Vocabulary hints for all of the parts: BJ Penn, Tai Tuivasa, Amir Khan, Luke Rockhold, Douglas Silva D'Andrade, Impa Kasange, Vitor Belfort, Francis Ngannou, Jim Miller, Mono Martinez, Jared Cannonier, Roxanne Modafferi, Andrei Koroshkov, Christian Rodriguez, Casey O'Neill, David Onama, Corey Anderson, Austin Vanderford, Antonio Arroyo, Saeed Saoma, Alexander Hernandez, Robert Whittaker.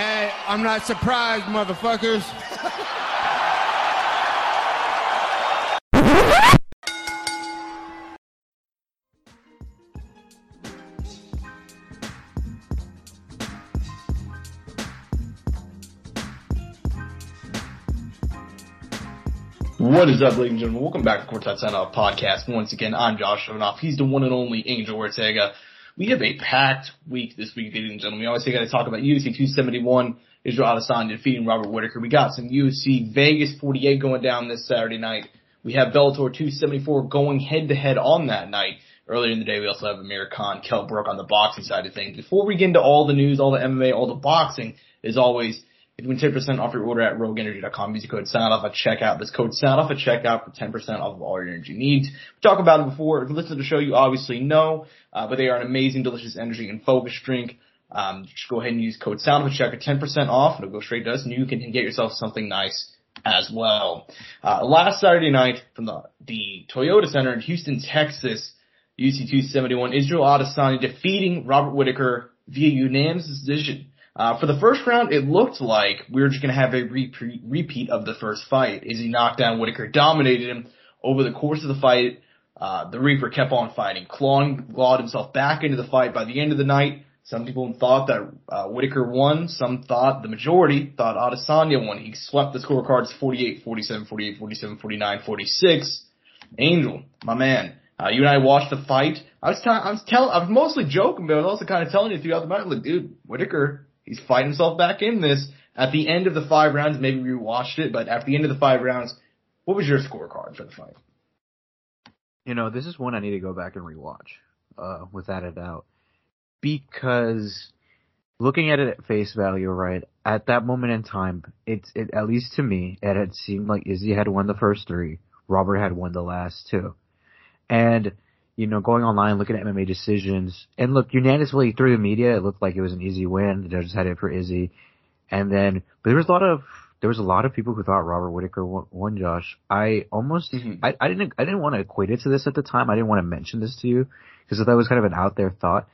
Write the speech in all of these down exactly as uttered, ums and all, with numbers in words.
Hey, I'm not surprised, motherfuckers. What is up, ladies and gentlemen? Welcome back to Quartet Center Podcast. Once again, I'm Josh Ivanoff. He's the one and only Angel Ortega. We have a packed week this week, ladies and gentlemen. We always got to talk about U F C two seventy-one, Israel Adesanya defeating Robert Whittaker. We got some U F C Vegas forty-eight going down this Saturday night. We have Bellator two seventy-four going head-to-head on that night. Earlier in the day, we also have Amir Khan, Kell Brook on the boxing side of things. Before we get into all the news, all the M M A, all the boxing, as always, if you win ten percent off your order at rogue energy dot com, use the code SOUNDOFF at checkout. This code SOUNDOFF at checkout for ten percent off of all your energy needs. We talked about it before. If you listen to the show, you obviously know, uh, but they are an amazing, delicious energy and focus drink. Um, just go ahead and use code SOUNDOFF at checkout, ten percent off. It'll go straight to us, and you can get yourself something nice as well. Uh, last Saturday night from the, the Toyota Center in Houston, Texas, U F C two seventy-one, Israel Adesanya defeating Robert Whittaker via unanimous decision. Uh, for the first round, it looked like we were just going to have a re- repeat of the first fight. As he knocked down Whittaker, dominated him over the course of the fight. Uh, the Reaper kept on fighting, clawing, clawed himself back into the fight. By the end of the night, some people thought that uh, Whittaker won. Some thought, the majority, thought Adesanya won. He swept the scorecards forty-eight, forty-seven, forty-eight, forty-seven, forty-nine, forty-six. Angel, my man. Uh, you and I watched the fight. I was t- I was telling, I was mostly joking, but I was also kind of telling you throughout the night, like, dude, Whittaker, he's fighting himself back in this. At the end of the five rounds, maybe we watched it, but at the end of the five rounds, what was your scorecard for the fight? You know, this is one I need to go back and rewatch, uh, without a doubt. Because looking at it at face value, right, at that moment in time, it's it, at least to me, it had seemed like Izzy had won the first three, Robert had won the last two. And, you know, going online, looking at M M A decisions, and look, unanimously through the media, it looked like it was an easy win. The judges had it for Izzy, and then, but there was a lot of there was a lot of people who thought Robert Whittaker won. Josh, I almost, mm-hmm. I, I didn't, I didn't want to equate it to this at the time. I didn't want to mention this to you because I thought it was kind of an out there thought.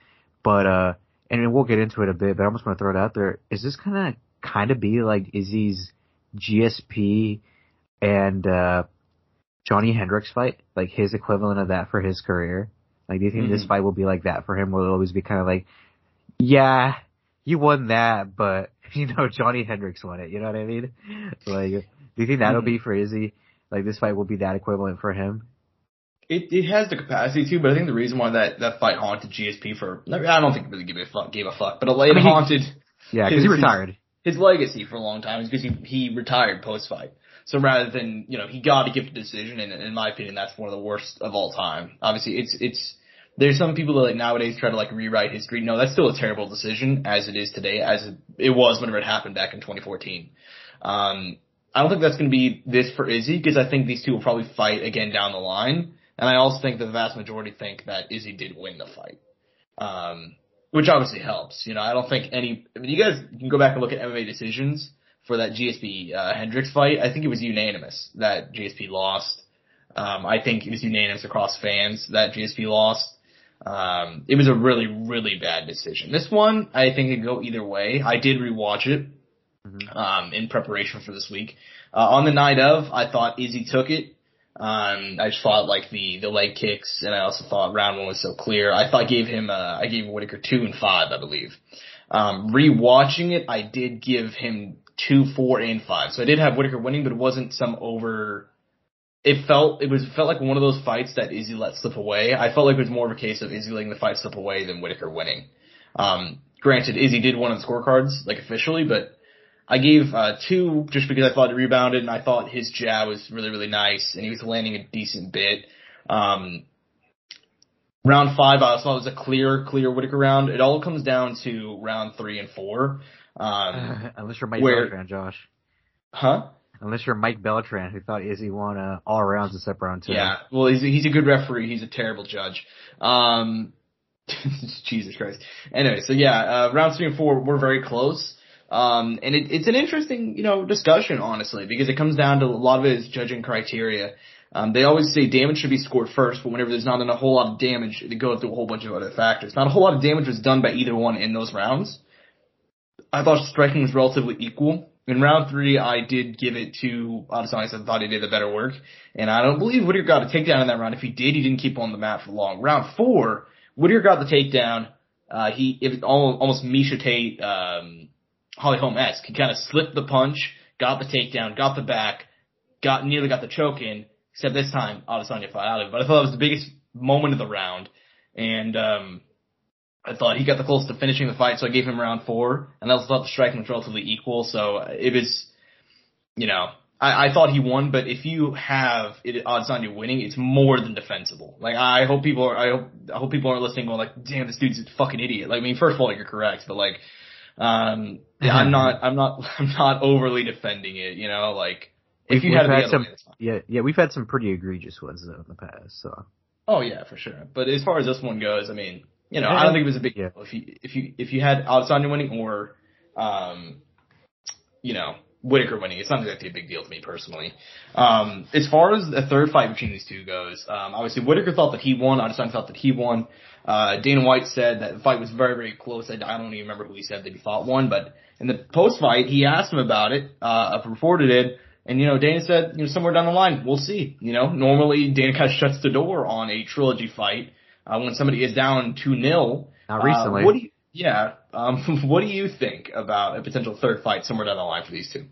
But uh, and we'll get into it a bit. But I almost want to throw it out there. Is this kind of kind of be like Izzy's G S P and uh Johnny Hendricks fight, like his equivalent of that for his career? Like, do you think mm-hmm. this fight will be like that for him? Will it always be kind of like, yeah, you won that, but, you know, Johnny Hendricks won it, you know what I mean? Like, do you think that'll mm-hmm. be for Izzy? Like, this fight will be that equivalent for him? It it has the capacity to, but I think the reason why that, that fight haunted G S P for, I don't think it really gave a fuck, gave a fuck, but it I mean, haunted he, yeah, because he retired. His, his legacy for a long time is because he, he retired post-fight. So rather than, you know, he got to give the decision, and in my opinion, that's one of the worst of all time. Obviously, it's, it's, there's some people that like nowadays try to like rewrite history. No, that's still a terrible decision as it is today, as it was whenever it happened back in twenty fourteen. Um, I don't think that's going to be this for Izzy, because I think these two will probably fight again down the line. And I also think that the vast majority think that Izzy did win the fight. Um, which obviously helps. You know, I don't think any, I mean, you guys can go back and look at M M A decisions. For that G S P uh, Hendricks fight, I think it was unanimous that G S P lost. Um, I think it was unanimous across fans that G S P lost. Um, it was a really, really bad decision. This one, I think it could go either way. I did rewatch it mm-hmm. um, in preparation for this week. Uh, on the night of, I thought Izzy took it. Um, I just thought like the the leg kicks, and I also thought round one was so clear. I thought I gave him uh, I gave Whittaker two and five, I believe. Um, rewatching it, I did give him two, four, and five. So I did have Whittaker winning, but it wasn't some over. It felt it was felt like one of those fights that Izzy let slip away. I felt like it was more of a case of Izzy letting the fight slip away than Whittaker winning. Um, granted, Izzy did win on the scorecards, like officially, but I gave uh, two just because I thought it rebounded, and I thought his jab was really, really nice, and he was landing a decent bit. Um, round five, I also thought it was a clear, clear Whittaker round. It all comes down to round three and four. Um, uh, unless you're Mike where, Beltran, Josh. Huh? Unless you're Mike Beltran, who thought Izzy won uh, all rounds except round two. Yeah, well, he's a, he's a good referee. He's a terrible judge. Um, Jesus Christ. Anyway, so yeah, uh, rounds three and four were very close. Um, and it, it's an interesting, you know, discussion, honestly, because it comes down to a lot of it is judging criteria. Um, they always say damage should be scored first, but whenever there's not a whole lot of damage, it goes through a whole bunch of other factors. Not a whole lot of damage was done by either one in those rounds. I thought striking was relatively equal. In round three, I did give it to Adesanya. I thought he did the better work. And I don't believe Whittaker got a takedown in that round. If he did, he didn't keep on the mat for long. Round four, Whittaker got the takedown. Uh, he, it was almost Miesha Tate, um, Holly Holm-esque. He kind of slipped the punch, got the takedown, got the back, got, nearly got the choke in, except this time, Adesanya fought out of it. But I thought it was the biggest moment of the round. And, um, I thought he got the closest to finishing the fight, so I gave him round four, and I also thought the striking was relatively equal, so it was, you know, I, I thought he won, but if you have it, Adesanya winning, it's more than defensible. Like, I hope people are, I hope, I hope people aren't listening going like, damn, this dude's a fucking idiot. Like, I mean, first of all, you're correct, but like, um, mm-hmm. I'm not, I'm not, I'm not overly defending it, you know, like, if we've, you had, had some, way, yeah, yeah, we've had some pretty egregious ones though in the past, so. Oh yeah, for sure. But as far as this one goes, I mean, you know, I don't think it was a big deal. If you if you if you had Adesanya winning or, um, you know, Whittaker winning, it's not exactly a big deal to me personally. Um, as far as the third fight between these two goes, um, obviously Whittaker thought that he won, Adesanya thought that he won. Uh, Dana White said that the fight was very very close. I don't even remember who he said that he thought won, but in the post fight he asked him about it, uh, reported it. And, you know, Dana said, you know, somewhere down the line, we'll see. You know, normally Dana kind of shuts the door on a trilogy fight uh, when somebody is down two nil. Not recently. Uh, what do you, yeah. Um, what do you think about a potential third fight somewhere down the line for these two?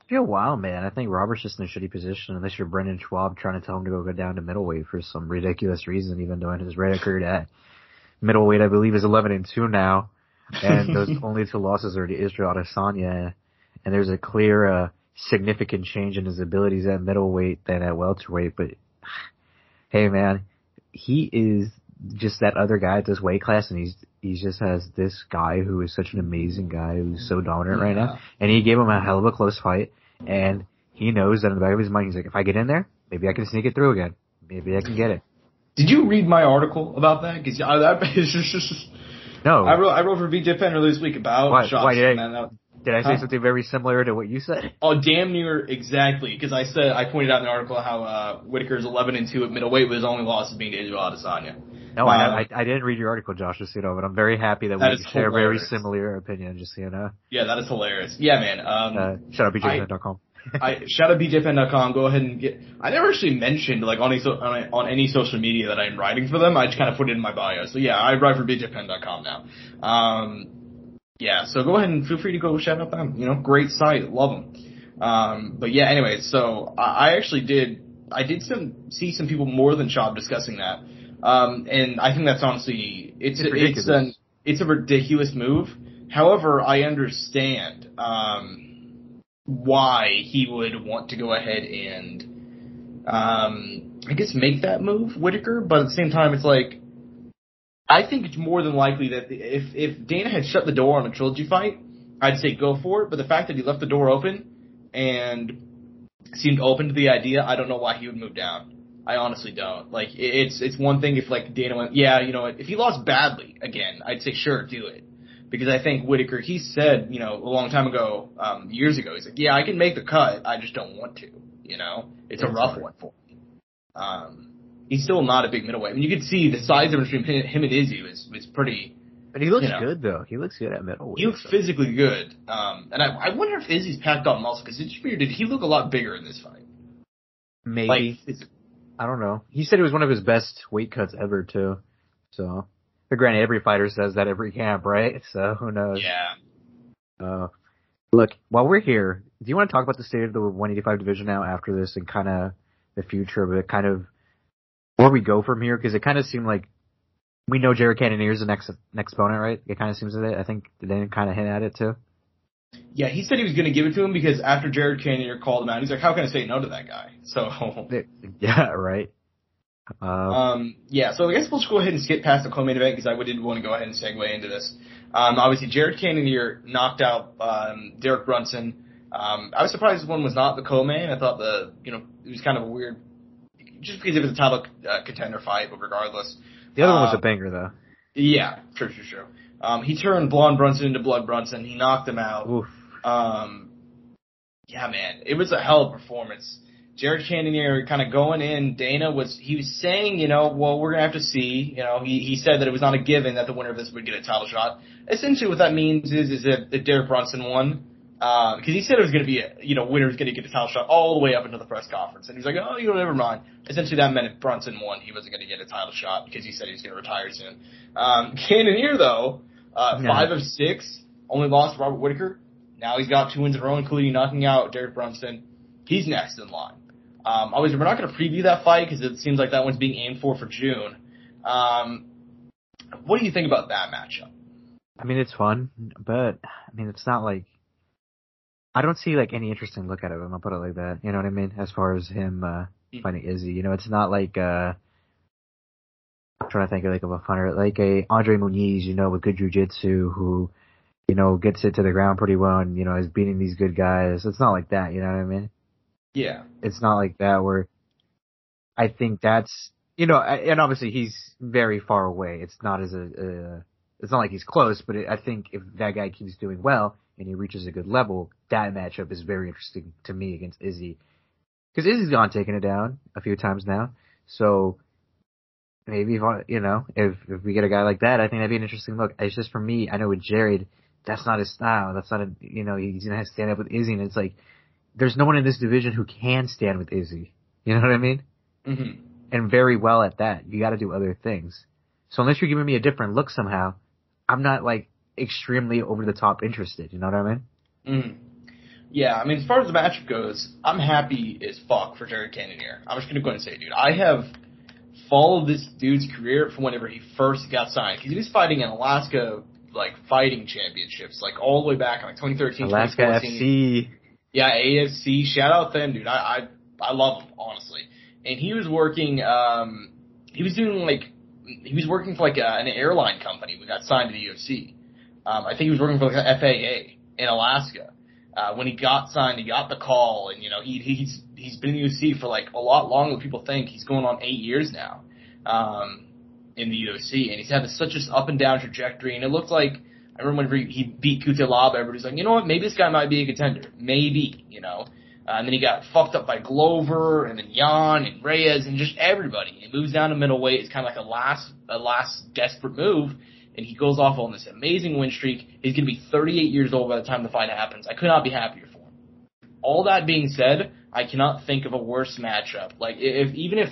It's been a while, man. I think Robert's just in a shitty position, unless you're Brendan Schwab trying to tell him to go, go down to middleweight for some ridiculous reason, even though in his record at middleweight, I believe, is eleven and two now. And those only two losses are to Israel Adesanya. And there's a clear... Uh, significant change in his abilities at middleweight than at welterweight, but hey man, he is just that other guy at this weight class, and he's he just has this guy who is such an amazing guy who's so dominant yeah. right now, and he gave him a hell of a close fight, and he knows that in the back of his mind he's like, if I get in there, maybe I can sneak it through again, maybe I can get it. Did you read my article about that? Because I, I no, I wrote I wrote for B J Penn earlier this week about what, shots. Why did I, man, Did I say huh? something very similar to what you said? Oh, damn near exactly. Because I said I pointed out in the article how uh, Whittaker's eleven and two at middleweight with his only loss being to Israel Adesanya. No, uh, I, I didn't read your article, Josh, just so you know, but I'm very happy that, that we share a very similar opinion, just so you know. Yeah, that is hilarious. Yeah, man. Um, uh, shout out B J Penn dot com. I shout out B J Penn dot com. Go ahead and get. I never actually mentioned like on any so, on, on any social media that I'm writing for them. I just kind of put it in my bio. So yeah, I write for B J Penn dot com now. Um. Yeah, so go ahead and feel free to go shout out them. You know, great site, love them. Um, but yeah, anyway, so I, I actually did, I did some see some people more than Schaub discussing that, um, and I think that's honestly it's it's a, it's, an, it's a ridiculous move. However, I understand um, why he would want to go ahead and um, I guess make that move, Whittaker. But at the same time, it's like. I think it's more than likely that if, if Dana had shut the door on a trilogy fight, I'd say go for it. But the fact that he left the door open and seemed open to the idea, I don't know why he would move down. I honestly don't. Like, it's it's one thing if, like, Dana went, yeah, you know, if he lost badly, again, I'd say sure, do it. Because I think Whittaker, he said, you know, a long time ago, um, years ago, he's like, yeah, I can make the cut. I just don't want to, you know. It's That's a rough hard. one for me. Um He's still not a big middleweight. I mean, you can see the size difference between him and Izzy was, was pretty. But he looks you know, good, though. He looks good at middleweight. He looks so. physically good. Um, and I, I wonder if Izzy's packed on muscle, because it's weird. Did he look a lot bigger in this fight? Maybe. Like, I don't know. He said it was one of his best weight cuts ever, too. So, but granted, every fighter says that every camp, right? So, who knows? Yeah. Uh, look, while we're here, do you want to talk about the state of the one eighty-five division now after this and kind of the future, but kind of where we go from here, because it kind of seemed like we know Jared Cannonier is the next next opponent, right? It kind of seems like that. I think they kind of hint at it too. Yeah, he said he was going to give it to him because after Jared Cannonier called him out, he's like, "How can I say no to that guy?" So yeah, right. Um, um yeah, so I guess we'll just go ahead and skip past the co-main event because I didn't want to go ahead and segue into this. Um, obviously, Jared Cannonier knocked out um, Derek Brunson. Um, I was surprised this one was not the co-main. I thought the you know it was kind of a weird. Just because it was a title uh, contender fight, but regardless. The other um, one was a banger, though. Yeah, true, true, true. Um, he turned Blonde Brunson into Blood Brunson. He knocked him out. Oof. Um, yeah, man, it was a hell of a performance. Jared Cannonier kind of going in, Dana was, he was saying, you know, well, we're going to have to see. You know, he, he said that it was not a given that the winner of this would get a title shot. Essentially what that means is, is that, that Derek Brunson won. Uh, because he said it was going to be, a, you know, winner was going to get a title shot all the way up into the press conference. And he was like, oh, you know, never mind. Essentially that meant if Brunson won, he wasn't going to get a title shot because he said he was going to retire soon. Um, Cannonier though, uh, no. five of six, only lost to Robert Whittaker. Now he's got two wins in a row, including knocking out Derek Brunson. He's next in line. Um, obviously, we're not going to preview that fight because it seems like that one's being aimed for for June. Um, what do you think about that matchup? I mean, it's fun, but I mean, it's not like I don't see like any interesting look at him. I'll put it like that. You know what I mean? As far as him uh, fighting Izzy, you know, it's not like uh, I'm trying to think of like of a funner, like a Andre Muniz, you know, with good jiu-jitsu who, you know, gets it to the ground pretty well and you know is beating these good guys. It's not like that. You know what I mean? Yeah. It's not like that where I think that's, you know, and obviously he's very far away. It's not as a, a it's not like he's close, but it, I think if that guy keeps doing well and he reaches a good level, that matchup is very interesting to me against Izzy. Because Izzy's gone taking it down a few times now. So maybe, if, you know, if, if we get a guy like that, I think that'd be an interesting look. It's just for me, I know with Jared, that's not his style. That's not a, you know, he's going to have to stand up with Izzy and it's like, there's no one in this division who can stand with Izzy. You know what I mean? Mm-hmm. And very well at that. You got to do other things. So unless you're giving me a different look somehow, I'm not, like, extremely over-the-top interested. You know what I mean? Mm. Yeah, I mean, as far as the matchup goes, I'm happy as fuck for Jared Cannonier. I'm just going to go ahead and say, dude, I have followed this dude's career from whenever he first got signed. He was fighting in Alaska, like, fighting championships, like, all the way back in, like, twenty thirteen, Alaska twenty fourteen. F C. Yeah, A F C. Shout out them, dude. I, I, I love him, honestly. And he was working, um, he was doing like, he was working for like a, an airline company when he got signed to the U F C. Um, I think he was working for like the F A A in Alaska. Uh, when he got signed, he got the call and, you know, he, he's, he's been in the U F C for like a lot longer than people think. He's going on eight years now, um, in the U F C. And he's had such an up and down trajectory. And it looked like, I remember when he beat Kutelaba, everybody's like, you know what, maybe this guy might be a contender. Maybe, you know. Uh, and then he got fucked up by Glover and then Jan and Reyes and just everybody. He moves down to middleweight. It's kind of like a last a last desperate move. And he goes off on this amazing win streak. He's going to be thirty-eight years old by the time the fight happens. I could not be happier for him. All that being said, I cannot think of a worse matchup. Like, if even if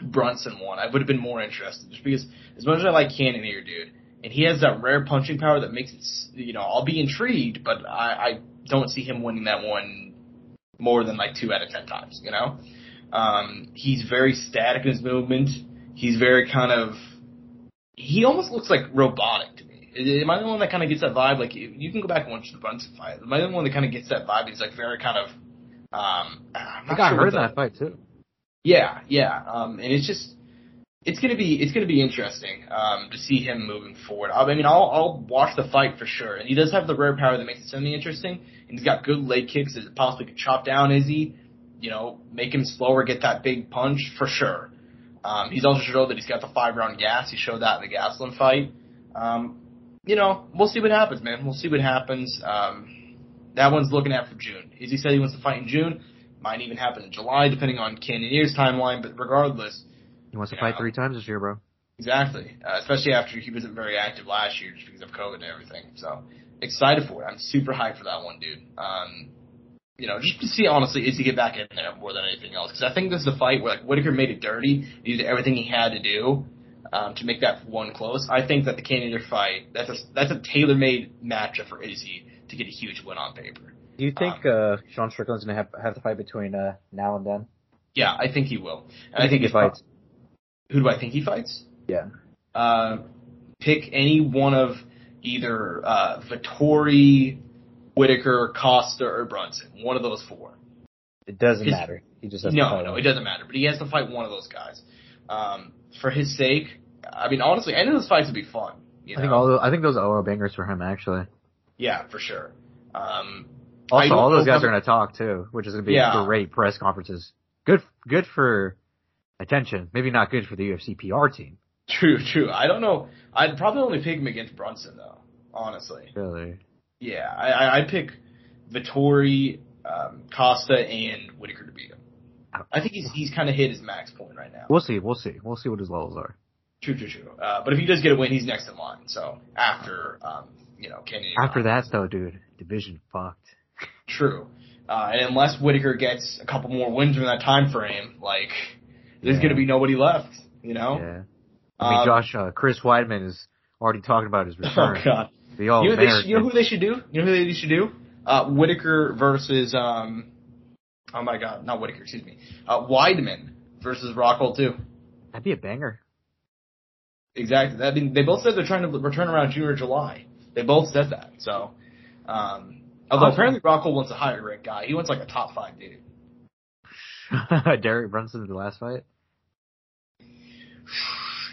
Brunson won, I would have been more interested. Just because as much as I like Cannonier, dude, and he has that rare punching power that makes it, you know, I'll be intrigued, but I, I don't see him winning that one more than like two out of ten times, you know? Um, he's very static in his movement. He's very kind of, he almost looks like robotic to me. Am I the one that kind of gets that vibe? Like, you can go back and watch the Brunson fight. Am I the one that kind of gets that vibe? He's like very kind of, um, I'm not I got sure heard that fight too. Yeah, yeah. Um, and it's just, It's gonna be it's gonna be interesting um, to see him moving forward. I mean, I'll I'll watch the fight for sure, and he does have the rare power that makes it semi interesting. And he's got good leg kicks that possibly could chop down Izzy, you know, make him slower, get that big punch for sure. Um, he's also showed that he's got the five round gas. He showed that in the Gaslam fight. Um, you know, we'll see what happens, man. We'll see what happens. Um, that one's looking at for June. Izzy said he wants to fight in June. Might even happen in July, depending on Cannonier's timeline. But regardless. He wants to fight three times this year, bro. Exactly. Uh, especially after he wasn't very active last year just because of COVID and everything. So, excited for it. I'm super hyped for that one, dude. Um, you know, just to see, honestly, is he get back in there more than anything else. Because I think this is the fight where, like, Whittaker made it dirty. He did everything he had to do um, to make that one close. I think that the Cannonier fight, that's a, that's a tailor-made matchup for Izzy to get a huge win on paper. Do you think um, uh, Sean Strickland's going to have, have the fight between uh, now and then? Yeah, I think he will. And I think he fights. Pro- Who do I think he fights? Yeah. Uh, pick any one of either uh, Vettori, Whittaker, Costa, or Brunson. One of those four. It doesn't his, matter. He just has no, to fight no, him. It doesn't matter. But he has to fight one of those guys. Um, for his sake, I mean, honestly, any of those fights would be fun. You know? I think all. Those, I think those are bangers for him, actually. Yeah, for sure. Um, also, all those guys I'm, are going to talk too, which is going to be yeah. great press conferences. Good, good for. Attention, maybe not good for the U F C P R team. True, true. I don't know. I'd probably only pick him against Brunson, though, honestly. Really? Yeah, I, I, I'd pick Vettori, um, Costa, and Whittaker to beat him. I think he's he's kind of hit his max point right now. We'll see. We'll see. We'll see what his levels are. True, true, true. Uh, but if he does get a win, he's next in line. So after, um, you know, Cannonier. After that, though, dude, division fucked. True. Uh, and unless Whittaker gets a couple more wins in that time frame, like, there's yeah. going to be nobody left, you know? Yeah. I mean, um, Josh, uh, Chris Weidman is already talking about his return. Oh, God. The all you, know should, you know who they should do? You know who they should do? Uh, Whittaker versus, um, oh, my God, not Whittaker, excuse me. Uh, Weidman versus Rockhold, too. That'd be a banger. Exactly. That, I mean, they both said they're trying to return around June or July. They both said that. So, um, although awesome. Apparently Rockhold wants a higher ranked guy. He wants like a top five dude. Derek Brunson, the last fight. You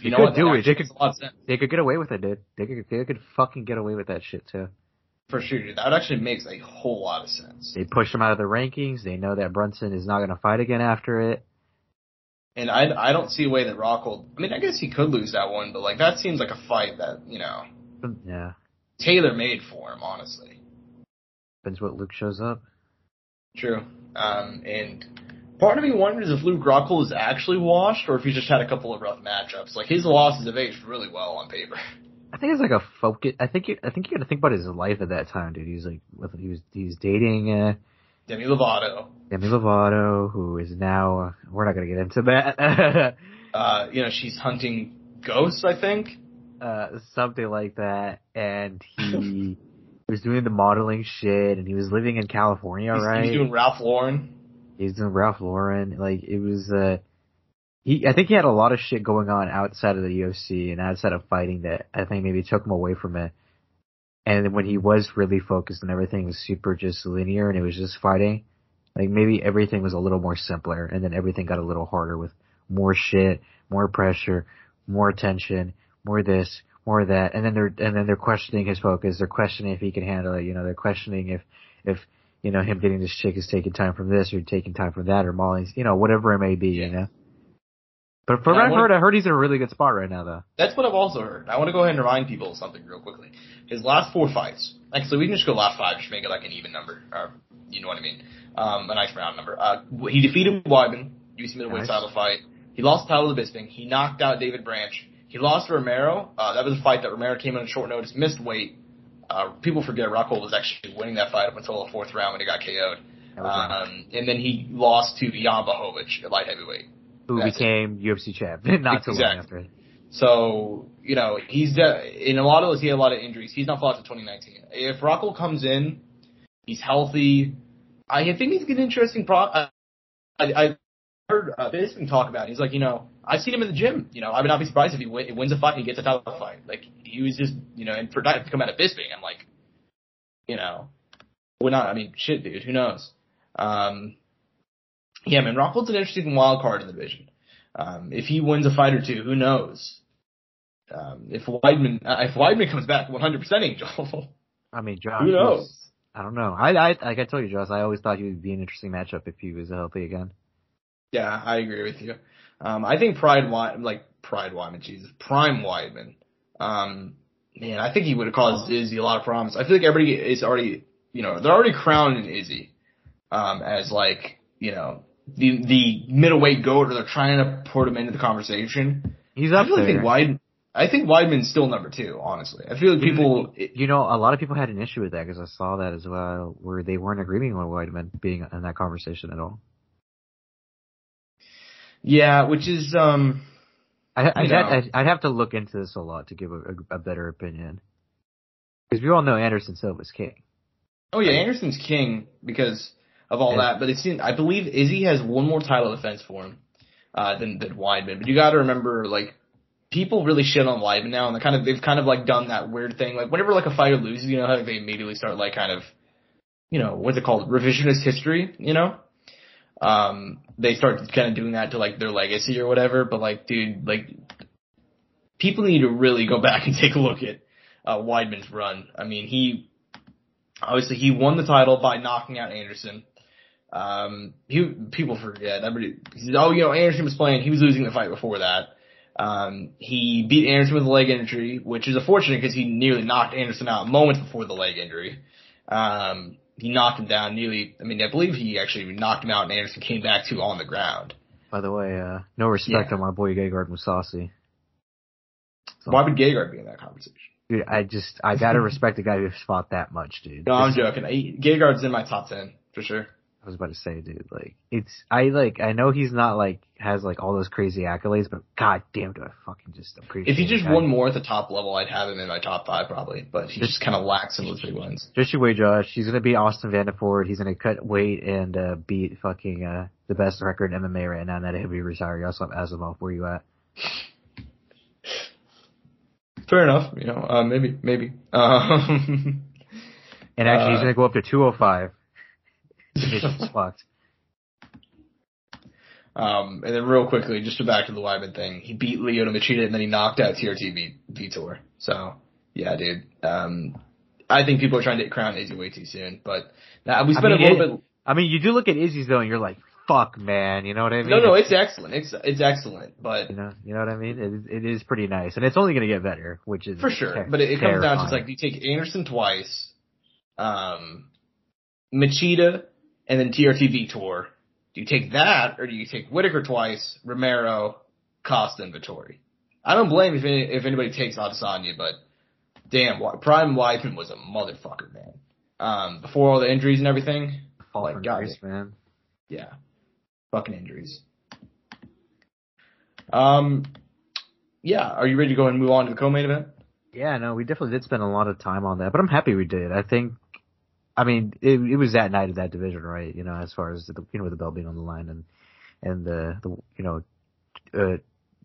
they know could what? Do it. They could, they could get away with it, dude. They could, they could fucking get away with that shit too. For sure, dude. That actually makes a whole lot of sense. They push him out of the rankings. They know that Brunson is not going to fight again after it. And I, I don't see a way that Rockhold... I mean, I guess he could lose that one, but, like, that seems like a fight that, you know... Yeah. Taylor made for him, honestly. Depends what Luke shows up. True. Um, and part of me wonders if Luke Rockhold is actually washed or if he's just had a couple of rough matchups. Like, his losses have aged really well on paper. I think it's like a focus... I think you, I think you got to think about his life at that time, dude. He's, like, with, he was he's dating... Uh, Demi Lovato. Demi Lovato, who is now... Uh, we're not going to get into that. uh, you know, she's hunting ghosts, I think. Uh, something like that. And he was doing the modeling shit, and he was living in California, he's, right? He's doing Ralph Lauren. He's doing Ralph Lauren. Like, it was... Uh, he, I think he had a lot of shit going on outside of the U F C and outside of fighting that I think maybe took him away from it. And when he was really focused and everything was super just linear and it was just fighting, like maybe everything was a little more simpler and then everything got a little harder with more shit, more pressure, more tension, more this, more that. And then they're, and then they're questioning his focus. They're questioning if he can handle it. You know, they're questioning if, if, you know, him getting this chick is taking time from this or taking time from that or Molly's, you know, whatever it may be, yeah. you know. But from what I've heard, I heard he's in a really good spot right now, though. That's what I've also heard. I want to go ahead and remind people of something real quickly. His last four fights. Actually, we can just go last five, just make it like an even number. Or, you know what I mean? Um, a nice round number. Uh, he defeated Weidman, U F C middleweight nice. title fight. He lost the title to Bisping. He knocked out David Branch. He lost to Romero. Uh, that was a fight that Romero came in on short notice, missed weight. Uh, people forget Rockhold was actually winning that fight up until the fourth round when he got K O'd. Um, and then he lost to Jan Blachowicz at light heavyweight. Who That's became it. U F C champ not exactly. too long after it. So, you know, he's de- in a lot of those, he had a lot of injuries. He's not fought to twenty nineteen. If Rockhold comes in, he's healthy. I think he's an interesting pro. I, I heard uh, Bisping talk about it. He's like, you know, I've seen him in the gym. You know, I would not be surprised if he win- wins a fight and he gets a title fight. Like, he was just, you know, and for to come out of Bisping, I'm like, you know, we're not, I mean, shit, dude, who knows? Um, Yeah, man, Rockhold's an interesting wild card in the division. Um, if he wins a fight or two, who knows? Um, if Weidman, uh, if Weidman comes back, one hundred percent Angel. I mean, Josh. Who knows? Was, I don't know. I, I, like I told you, Josh, I always thought he would be an interesting matchup if he was healthy again. Yeah, I agree with you. Um, I think Pride Weidman, like Pride Weidman, Jesus, Prime Weidman. Um, man, I think he would have caused Izzy a lot of problems. I feel like everybody is already, you know, they're already crowning Izzy um, as like, you know. The the middleweight goat, or they're trying to put him into the conversation. He's up I feel there. Like think Weid, I think Weidman's still number two, honestly. I feel like people... You know, a lot of people had an issue with that, because I saw that as well, where they weren't agreeing on Weidman being in that conversation at all. Yeah, which is... um, I, I'd, I'd, I'd have to look into this a lot to give a, a better opinion. Because we all know Anderson Silva's king. Oh, yeah, Anderson's king, because... Of all yeah. that, but it seems, I believe Izzy has one more title defense for him uh, than than Weidman. But you got to remember, like, people really shit on Weidman now, and they kind of they've kind of like done that weird thing, like whenever like a fighter loses, you know how they immediately start like kind of, you know, what's it called, revisionist history, you know? Um, they start kind of doing that to like their legacy or whatever. But like, dude, like people need to really go back and take a look at uh, Weidman's run. I mean, he obviously he won the title by knocking out Anderson. Um, he, people forget. Everybody, oh, you know, Anderson was playing. He was losing the fight before that. Um, he beat Anderson with a leg injury, which is unfortunate because he nearly knocked Anderson out moments before the leg injury. Um, he knocked him down nearly. I mean, I believe he actually knocked him out, and Anderson came back to on the ground. By the way, uh, no respect yeah. on my boy Gegard Mousasi. So, why would Gegard be in that conversation? Dude, I just I gotta respect the guy who fought that much, dude. No, I'm this, joking. I, Gegard's in my top ten for sure. I was about to say, dude, like it's I like I know he's not like has like all those crazy accolades, but god damn, do I fucking just appreciate. If he just won more at the top level, I'd have him in my top five probably. But he just, just kind of lacks in those big wins. Just you wait, Josh. He's gonna be Austin Vanderford. He's gonna cut weight and uh, beat fucking uh, the best record in M M A right now. That'd be Rosario. You also have Asimov. Where you at? Fair enough, you know, uh, maybe, maybe. Um, and actually, uh, he's going to go up to two oh five. It's fucked. Um, and then real quickly, just to back to the Weidman thing, he beat Lyoto Machida, and then he knocked out T R T Vitor. So, yeah, dude. Um, I think people are trying to crown Izzy way too soon, but nah, we spent I mean, a little it, bit... I mean, you do look at Izzy's, though, and you're like, fuck, man, you know what I mean? No, no, it's excellent. It's it's excellent, but you know, you know what I mean. It it is pretty nice, and it's only going to get better, which is for sure. Ter- but it, it comes down to it's like you take Anderson twice, um, Machida, and then T R T Vitor. Do you take that, or do you take Whittaker twice, Romero, Costa, and Vettori? I don't blame if any, if anybody takes Adesanya, but damn, Prime Weidman was a motherfucker, man. Um, before all the injuries and everything, all like God, man, yeah. Fucking injuries. Um, yeah. Are you ready to go and move on to the co-main event? Yeah, no, we definitely did spend a lot of time on that, but I'm happy we did. I think, I mean, it, it was that night of that division, right? You know, as far as the, you know, with the belt being on the line and and the, the you know uh,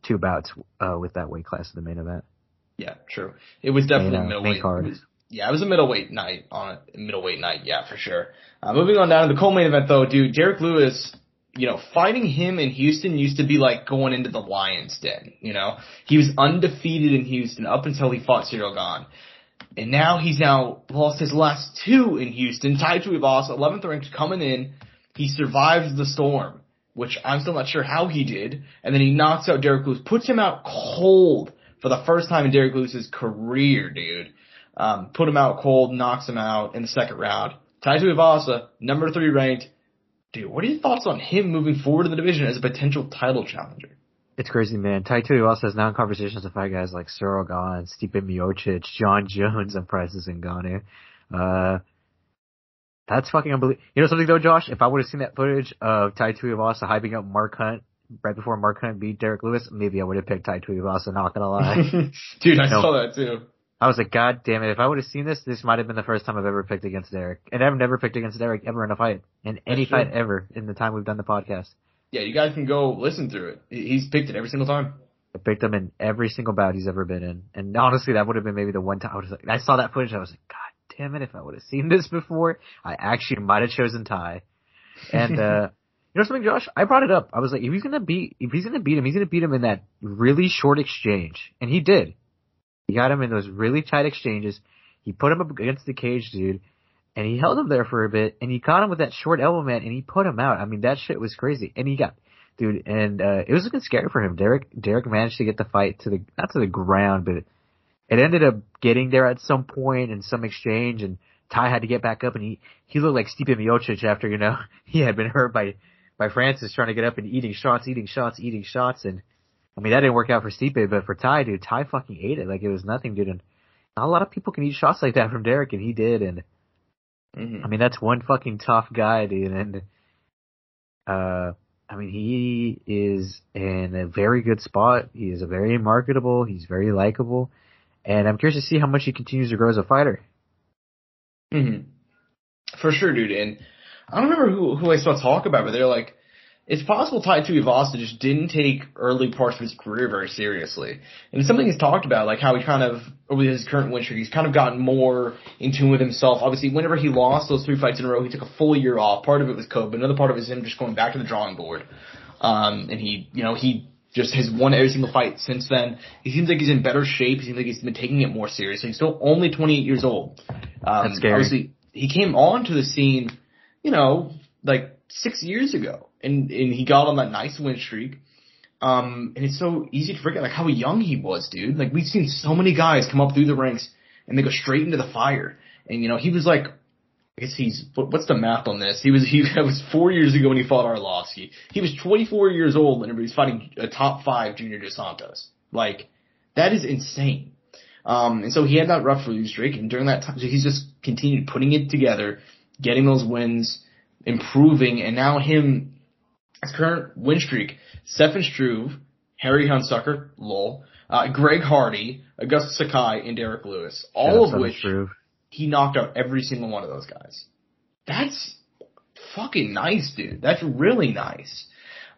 two bouts uh, with that weight class in the main event. Yeah, true. It was definitely and, uh, middleweight. It was, yeah, it was a middleweight night on a middleweight night. Yeah, for sure. Uh, moving on down to the co-main event, though, dude, Derrick Lewis. You know, fighting him in Houston used to be like going into the lion's den, you know. He was undefeated in Houston up until he fought Ciryl Gane. And now he's now lost his last two in Houston. Tai Tuivasa, eleventh ranked, coming in. He survives the storm, which I'm still not sure how he did. And then he knocks out Derrick Lewis, puts him out cold for the first time in Derrick Lewis's career, dude. Um, put him out cold, knocks him out in the second round. Tai Tuivasa, number three ranked. Dude, what are your thoughts on him moving forward in the division as a potential title challenger? It's crazy, man. Tai Tuivasa has now conversations with fight guys like Ciryl Gane, Stipe Miocic, John Jones, and Francis Ngannou. Uh, that's fucking unbelievable. You know something, though, Josh? If I would have seen that footage of Tai Tuivasa hyping up Mark Hunt right before Mark Hunt beat Derrick Lewis, maybe I would have picked Tai Tuivasa, not gonna lie. Dude, I you know, saw that, too. I was like, god damn it, if I would have seen this, this might have been the first time I've ever picked against Derek. And I've never picked against Derek ever in a fight. In any That's fight true. Ever in the time we've done the podcast. Yeah, you guys can go listen through it. He's picked it every single time. I picked him in every single bout he's ever been in. And honestly, that would have been maybe the one time I was like, I saw that footage, I was like, god damn it, if I would have seen this before, I actually might have chosen Ty. And uh you know something, Josh? I brought it up. I was like, if he's gonna beat if he's gonna beat him, he's gonna beat him in that really short exchange. And he did. He got him in those really tight exchanges. He put him up against the cage, dude, and he held him there for a bit, and he caught him with that short elbow, man, and he put him out. I mean, that shit was crazy. And he got, dude, and uh, it was looking scary for him. Derek, Derek managed to get the fight to the, not to the ground, but it, it ended up getting there at some point in some exchange, and Ty had to get back up, and he, he looked like Stipe Miocic after, you know, he had been hurt by, by Francis trying to get up and eating shots, eating shots, eating shots, and I mean, that didn't work out for Stipe, but for Ty, dude, Ty fucking ate it. Like, it was nothing, dude. And not a lot of people can eat shots like that from Derek, and he did. And, mm-hmm. I mean, that's one fucking tough guy, dude. And, uh, I mean, he is in a very good spot. He is a very marketable. He's very likable. And I'm curious to see how much he continues to grow as a fighter. Mm-hmm. For sure, dude. And I don't remember who, who I saw talk about, but they're like, it's possible Tai Tuivasa just didn't take early parts of his career very seriously. And it's something he's talked about, like how he kind of, over his current win streak, he's kind of gotten more in tune with himself. Obviously, whenever he lost those three fights in a row, he took a full year off. Part of it was COVID. Another part of it was him just going back to the drawing board. Um, and he, you know, he just has won every single fight since then. He seems like he's in better shape. He seems like he's been taking it more seriously. He's still only twenty-eight years old. Um, That's scary. Obviously, he came onto the scene, you know, like, six years ago, and and he got on that nice win streak, um, and it's so easy to forget, like, how young he was, dude. Like, we've seen so many guys come up through the ranks, and they go straight into the fire, and, you know, he was, like, I guess he's, what's the math on this? He was, he that was four years ago when he fought Arlovski. He was twenty-four years old whenever he's fighting a top five junior Dos Santos. Like, that is insane. Um, and so he had that rough lose streak, and during that time, he's just continued putting it together, getting those wins, improving, and now him, his current win streak, Stefan Struve, Harry Hunsucker, lol, uh, Greg Hardy, August Sakai, and Derrick Lewis. All yeah, of which Struve. He knocked out every single one of those guys. That's fucking nice, dude. That's really nice.